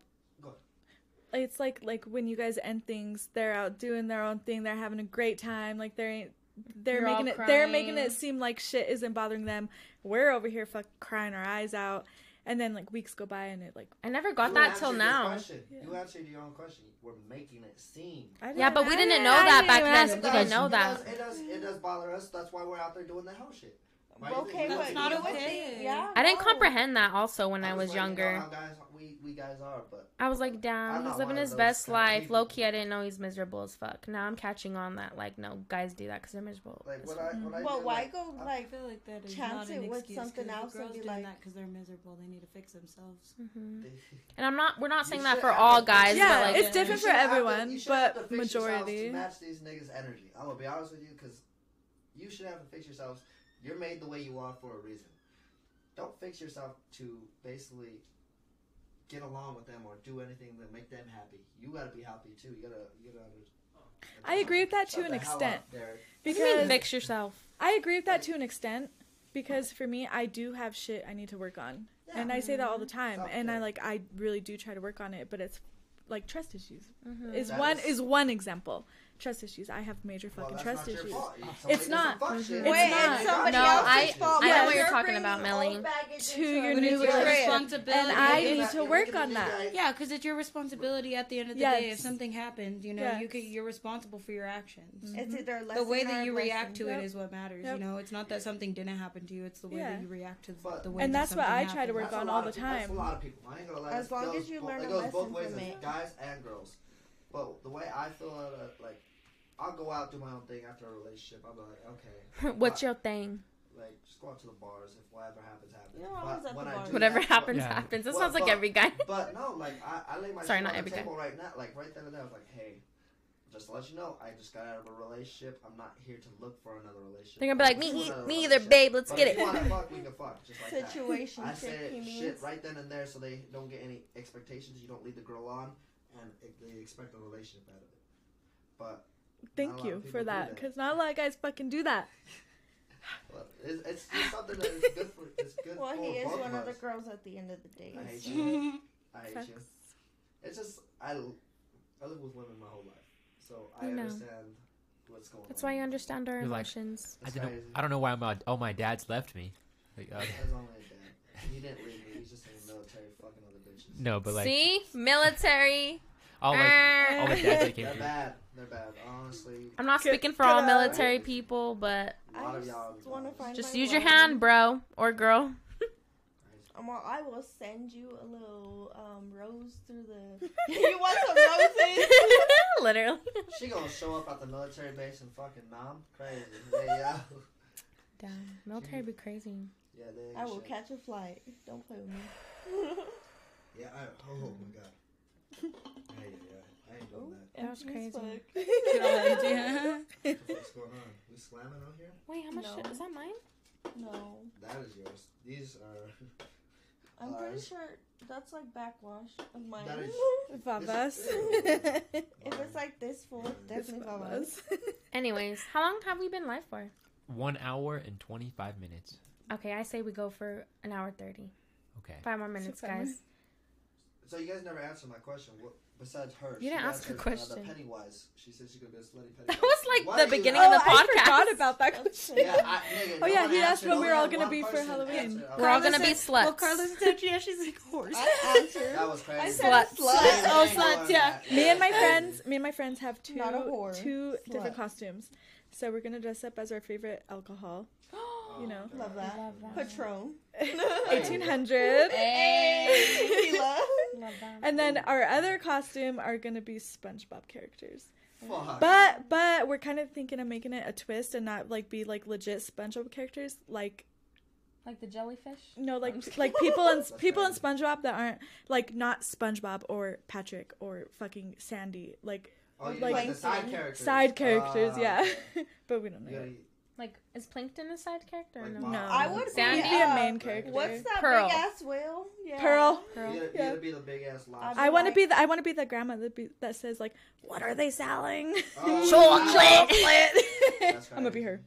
It's like like when you guys end things, they're out doing their own thing. They're having a great time. Like, they ain't... They're You're making it. Crying. They're making it seem like shit isn't bothering them. We're over here fucking crying our eyes out, and then like weeks go by, and it like I never got you that till now. Yeah. You answered your own question. We're making it seem. Yeah, but we didn't know that back then. We didn't know that. It does. It does bother us. That's why we're out there doing the hell shit. Why okay, but it's not okay. Yeah, I didn't no. comprehend that also when I was, I was like, younger. You know how guys, we, we guys are, but I was like, damn, he's living his best life. Low key, I didn't know he's miserable as fuck. Now I'm catching on that, like, no, guys do that because they're miserable. Like, what I, what I well, do, why like, go, like, I feel like that is chance not an it with excuse something else girls and be doing like, that because they're miserable. They need to fix themselves. Mm-hmm. And I'm not, we're not saying that for all guys. Yeah, but, like, it's different for everyone, to, but majority. To match these niggas' energy. I'm going to be honest with you because you should have to fix yourselves. You're made the way you are for a reason. Don't fix yourself to basically get along with them or do anything that make them happy. You gotta be happy too. You gotta, you gotta. I agree with that to an extent. Because you mean fix yourself. I agree with that to an extent because for me, I do have shit I need to work on, yeah. and I say that all the time. Something. And I like, I really do try to work on it, but it's like trust issues mm-hmm. is that one is, is one example. trust issues. I have major fucking well, trust issues. It's not. It's not. Wait, no, I, I know what you're talking about, Millie. To your new responsibility. And I need to work on that. Yeah, because it's your responsibility at the end of the yes. day. If something happens, you know, yes. you can, you're responsible for your actions. It's either the way that you react to yep. it is what matters. Yep. You know, it's not that something didn't happen to you. It's the way yeah. that you react to but, the way and that that's what I try to work on all the time. That's a lot of people. I ain't gonna lie. As long as you learn a lesson from it. Guys and girls. But the way I feel, uh, like, I'll go out, do my own thing after a relationship. I'll be like, okay. What's I, your thing? Like, just go out to the bars. If whatever happens, happens. Yeah, when I do whatever that, happens, but, happens. That well, sounds but, like every guy. But, no, like, I, I lay my Sorry, not on every the table guy. Right now. Like, right then and there, I was like, hey, just to let you know, I just got out of a relationship. I'm not here to look for another relationship. They're going to be like, like me, me either, babe. Let's but get if it. If you want to fuck, we can fuck. Just like Situation that. I said shit right then and there so they don't get any expectations. You don't lead the girl on. And it, they expect a relationship out of it. But thank you for that, because not a lot of guys fucking do that. Well, it's, it's, it's something that is good for. It's good well, for he is one of, of the girls at the end of the day. I hate you. I hate Sex. you. It's just I, I live with women my whole life, so I no. understand what's going That's on. That's why you understand our You're emotions. Like, I, don't know, I don't know why my all oh, my dad's left me. Like, uh, he didn't leave me. He's just in the military fucking other bitches. No, but like... See? Military. All, like, all the dads that came They're through. bad. They're bad. Honestly. I'm not speaking for all military people, but... A lot of y'all just, just use your hand, bro. Or girl. Um, well, I will send you a little um, rose through the... You want some roses? Literally. She gonna show up at the military base and fucking nom. Crazy. Hey, yo. Damn. Military be crazy. Yeah, I will shit. catch a flight. Don't play with me. yeah, I, oh my god. I, uh, I ain't doing that. That was crazy. What's going on? We slamming out here? Wait, how much no. shit? Is that mine? No. That is yours. These are... I'm ours. pretty sure that's like backwash of mine. That is, Babas. If it's like this full, it's definitely Babas. Anyways, how long have we been live for? One hour and twenty-five minutes. Okay, I say we go for an hour thirty. Okay. Five more minutes, so guys. So you guys never answered my question. What, besides her, you didn't ask her question. Uh, Pennywise. She said she's gonna be a slutty Pennywise. That was like Why the beginning of the oh, podcast. I forgot about that question. yeah, I, nigga, oh no yeah, he asked when we were all gonna be for Halloween. We're all gonna be sluts. Well, Carlos said yeah, she's like horse. I answered. That was crazy. I said sluts. Sluts. Oh, sluts. Yeah. Me and my friends. Me and my friends have two two different costumes. So we're gonna dress up as our favorite alcohol. You know, love that. Love that. Patron. eighteen hundred. Hey. Tequila. Love that. And then our other costume are going to be SpongeBob characters. Fuck. But but we're kind of thinking of making it a twist and not like be like legit SpongeBob characters like like the jellyfish? No, like like people in people in SpongeBob that aren't like not SpongeBob or Patrick or fucking Sandy, like oh, like, like the side characters. Side characters, uh, yeah. Okay. But we don't know. Yeah, you, Like, is Plankton a side character? Or no, no. I would Sandy be uh, a main character. What's that Pearl. big ass whale? Yeah. Pearl. Pearl. You gotta, yeah. you gotta be the big ass lobster. I want to be the I want to be the grandma that, be, that says like, "What are they selling? Oh, chocolate." Chocolate. I'm gonna be her.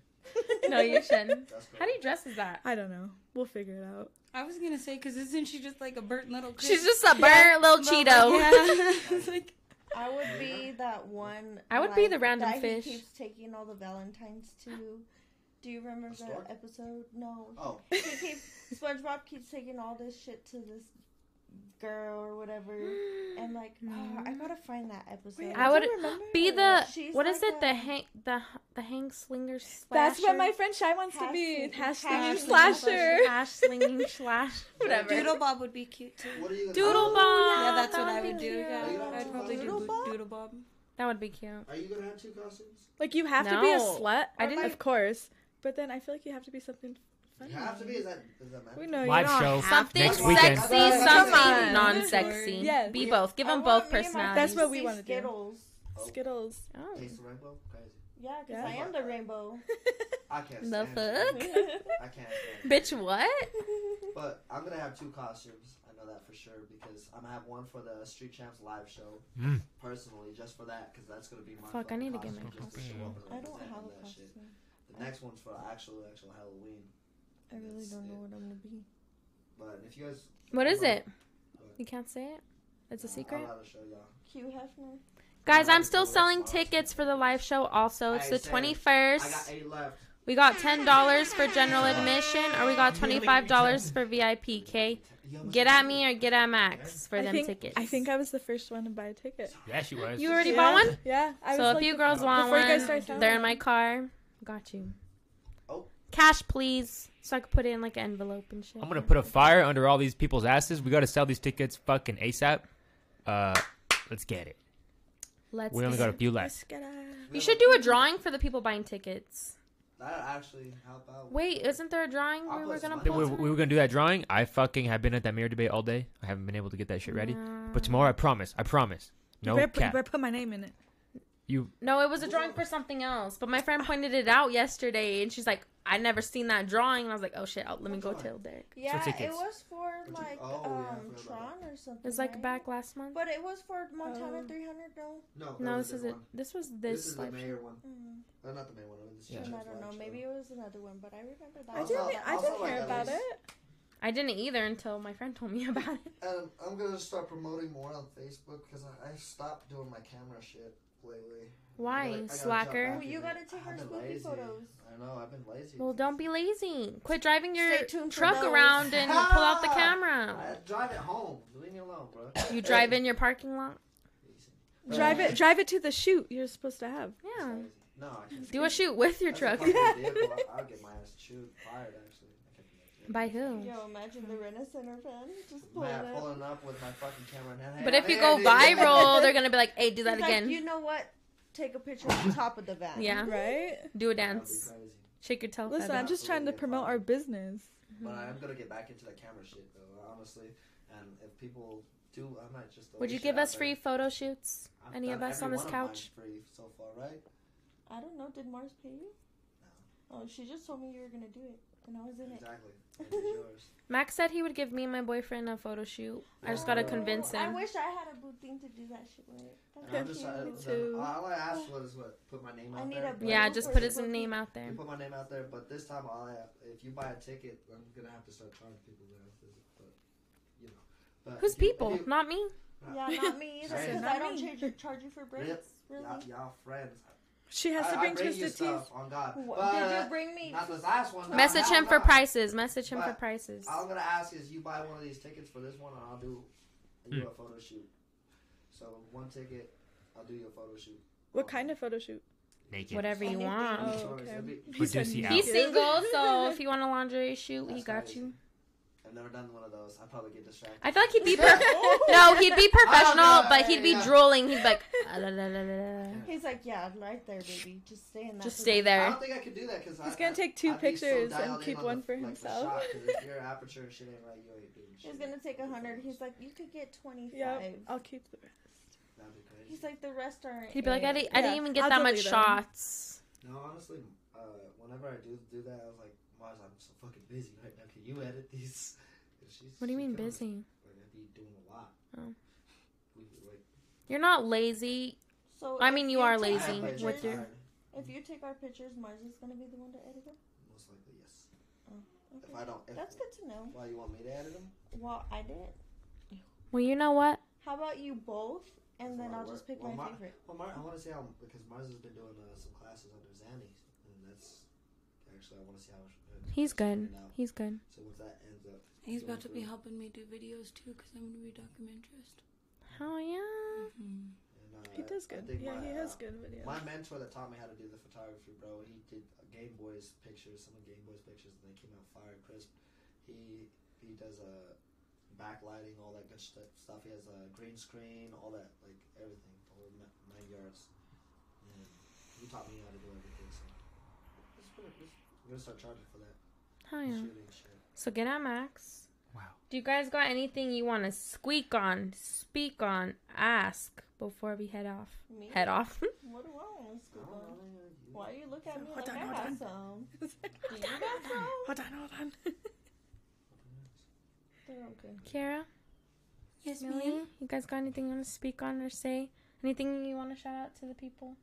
No, you shouldn't. How do you dress as that? I don't know. We'll figure it out. I was gonna say because isn't she just like a burnt little? Kid? She's just a burnt yeah. little Cheeto. Yeah. It's like. I would be that one. I would like, be the random that fish. He keeps taking all the Valentines to. Do you remember the stork? episode? No. Oh. He keeps, SpongeBob keeps taking all this shit to this girl or whatever, and like, no. oh, I gotta find that episode. Wait, I would be the. She's what like is it? A, the hang the the hang slinger slasher. That's what my friend Shai wants hash to be. Hash slinging slasher. Hash slinging slash. Whatever. Doodlebob would be cute too. What are you Doodlebob. Oh, yeah, that's what I would do. Yeah, yeah. I'd probably do Doodlebob. That would be cute. Are you gonna have two costumes? Like you have no. to be a slut. I didn't. Of course. But then I feel like you have to be something funny. You have to be? Is that, is that we know Live you show. Something sexy, something non-sexy. Yes. Be both. Give them both personalities. That's what we want to do. Skittles. Oh. Skittles. Oh. Taste the rainbow? Crazy. Yeah, because yeah. I am the rainbow. I can't stand it. The fuck? I can't stand Bitch, what? But I'm going to have two costumes. I know that for sure because I'm going to have one for the Street Champs live show mm. personally just for that because that's going to be my Fuck, I need to get my costume. I don't have a costume. The next one's for actual, actual Halloween. I really That's don't know it. what I'm gonna be. But if you guys, what remember, is it? You can't say it. It's a uh, secret. Q Hefner. Guys, I'm still selling tickets for the live show also. It's the twenty-first. I got eight left. We got ten dollars for general admission, or we got twenty-five dollars for V I P, K. Get at me or get at Max for I them think, tickets. I think I was the first one to buy a ticket. Yeah, she was. You already yeah. bought one? Yeah. I so was if like you girls want one, they're in my car. Got you. Oh. Cash, please, so I could put it in like an envelope and shit. I'm going to put a fire under all these people's asses. We got to sell these tickets fucking ASAP. Uh, let's get it. Let's we only got a few left. You should do a drawing for the people buying tickets. That'll actually help out. Wait, isn't there a drawing we were gonna pull? We, we were gonna do that drawing. I fucking have been at that mirror debate all day. I haven't been able to get that shit ready. No. But tomorrow, I promise. I promise. No cap. You better put my name in it. You. No, it was a drawing for something else. But my friend pointed it out yesterday, and she's like, "I never seen that drawing." And I was like, "Oh shit, I'll, let me go tell Derek." Yeah, so it was for like oh, um yeah, Tron or something. It's like right? back last month. But it was for Montana uh, three hundred, no. No, no, this is it. This was this. This is the mayor one. Mm-hmm. No, not the mayor one. It was yeah. I don't know. Show. Maybe it was another one, but I remember that. I also, didn't. I didn't also, hear like, about least... it. I didn't either until my friend told me about it. Um, I'm gonna start promoting more on Facebook because I, I stopped doing my camera shit lately. Why? Like, slacker. Well, you gotta take our spooky photos. I know, I've been lazy. Well, don't be lazy. Quit driving your truck around and ah! pull out the camera. I drive it home. Leave me alone, bro. You drive in your parking lot? Drive it drive it to the shoot you're supposed to have. Yeah. No, I can't. Do a shoot with your truck. I'll get my ass chewed fired, actually. By who? Yo, imagine the Rena Center fan just pulling, Matt, pulling up with my fucking camera. Now, hey, but if you go viral, they're going to be like, hey, do that like, again. You know what? Take a picture of the top of the van. Yeah. Right? Do a dance. Shake your tail. Listen, I'm just trying to promote our business. Mm-hmm. But I'm going to get back into that camera shit, though, honestly. And if people do, I might just... Would you give us free photo shoots? I've Any of us on this couch? Free so far, right? I don't know. Did Mars pay you? No. Oh, she just told me you were going to do it. And I was in exactly. it. Exactly. Max said he would give me and my boyfriend a photo shoot. I just gotta convince him. I wish I had a boo thing to do that shit with. That's just, I, too. All I asked was what, put my name out I need there. A yeah, just put his name, name out there. You put my name out there, but this time, all I have, if you buy a ticket, I'm gonna have to start charging people to have this, but, you know. But Who's you, people? You, not me. Yeah, not me either. Because I don't charge you, charge you for breaks. Really? Y'all friends. She has I, to bring twisted teeth. On God. But did you bring me? Not this last one. No, Message him for not. prices. Message him but for prices. All I'm gonna ask is you buy one of these tickets for this one, and I'll do you mm. a photo shoot. So one ticket, I'll do you a photo shoot. What kind of photo shoot? Naked. Whatever you Anything. want. Oh, okay. He's, He's single, so if you want a lingerie shoot, That's he got crazy. you. I've never done one of those. I'd probably get distracted. I feel like he'd be per no, he'd be professional, but he'd be yeah. drooling. He'd be like, ah, la, la, la, la. He's like, yeah, I'm right there, baby. Just stay in that. Just stay there. I don't think I could do that because he's I, gonna take two I'd pictures so and keep on one the, for like, himself. If your aperture and shit ain't right, you ain't doing shit. He's gonna take a hundred. He's like, you could get twenty-five. Yep, I'll keep the rest. That'd be crazy. He's like, the rest aren't. He'd be like, I, did, I yeah, didn't even get I'll that much them. shots. No, honestly, uh, whenever I do do that, I was like, Mars, I'm so fucking busy right now. Can you edit these? She's, what do you mean busy? Like, I'd be doing a lot. Oh. You're not lazy. So I mean, you, you are lazy. Pictures, with your... If you take our pictures, Mars is going to be the one to edit them? Most likely, yes. Oh, okay. If I don't... If, That's good to know. Why, you want me to edit them? Well, I didn't. Well, you know what? How about you both, and then I'll work. just pick well, my Mar favorite. Well, Mar I want to see how... Because Mars has been doing uh, some classes under Zanny, and that's... Actually, I want to see how uh, he's good. He's good. So once that ends up, he's about to through. be helping me do videos too, because I'm going to be a documentarist. Oh yeah. Mm-hmm. And, uh, he does good. Yeah, my, he has uh, good videos. My mentor that taught me how to do the photography, bro, he did uh, Game Boys pictures, some of Game Boys pictures, and they came out fire crisp. He he does a uh, backlighting, all that good st stuff. He has a uh, green screen, all that, like everything, all nine yards. And he taught me how to do everything. So it's pretty cool. I'm gonna start charging for that. Oh, yeah. So get at Max. Wow. Do you guys got anything you want to squeak on, speak on, ask before we head off? Me? Head off. What do I want to squeak on? Why do you look at me hold like on, I got some? Do you got some? Hold on, hold on. They're okay. Kiera? Yes, Millie? Me? You guys got anything you want to speak on or say? Anything you want to shout out to the people?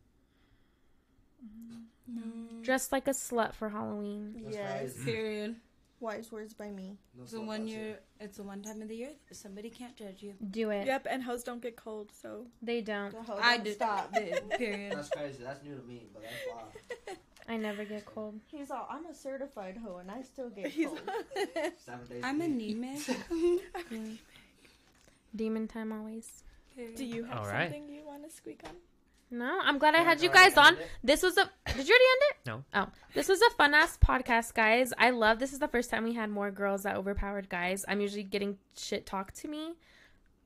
Mm. No. Dressed like a slut for Halloween. Yes, period. wise words by me. No, so when you're, it's the one time of the year somebody can't judge you. Do it. Yep, and hoes don't get cold, so they don't. The I don't did stop. Period. That's crazy. That's new to me, but that's wild. I never get cold. He's all, I'm a certified hoe, and I still get He's cold. Seven days I'm anemic. mm. Demon time always. Period. Do you have all something right. you want to squeak on? No, I'm glad I had you guys on. This was a... Did you already end it? No. Oh. This was a fun-ass podcast, guys. I love... This is the first time we had more girls that overpowered guys. I'm usually getting shit talked to me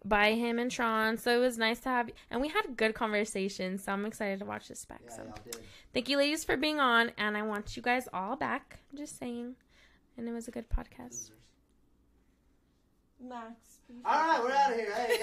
by him and Sean, so it was nice to have... And we had good conversations, so I'm excited to watch this back. Yeah, so. Yeah, thank you, ladies, for being on, and I want you guys all back. I'm just saying. And it was a good podcast. Max. All right, we're out of here. Hey,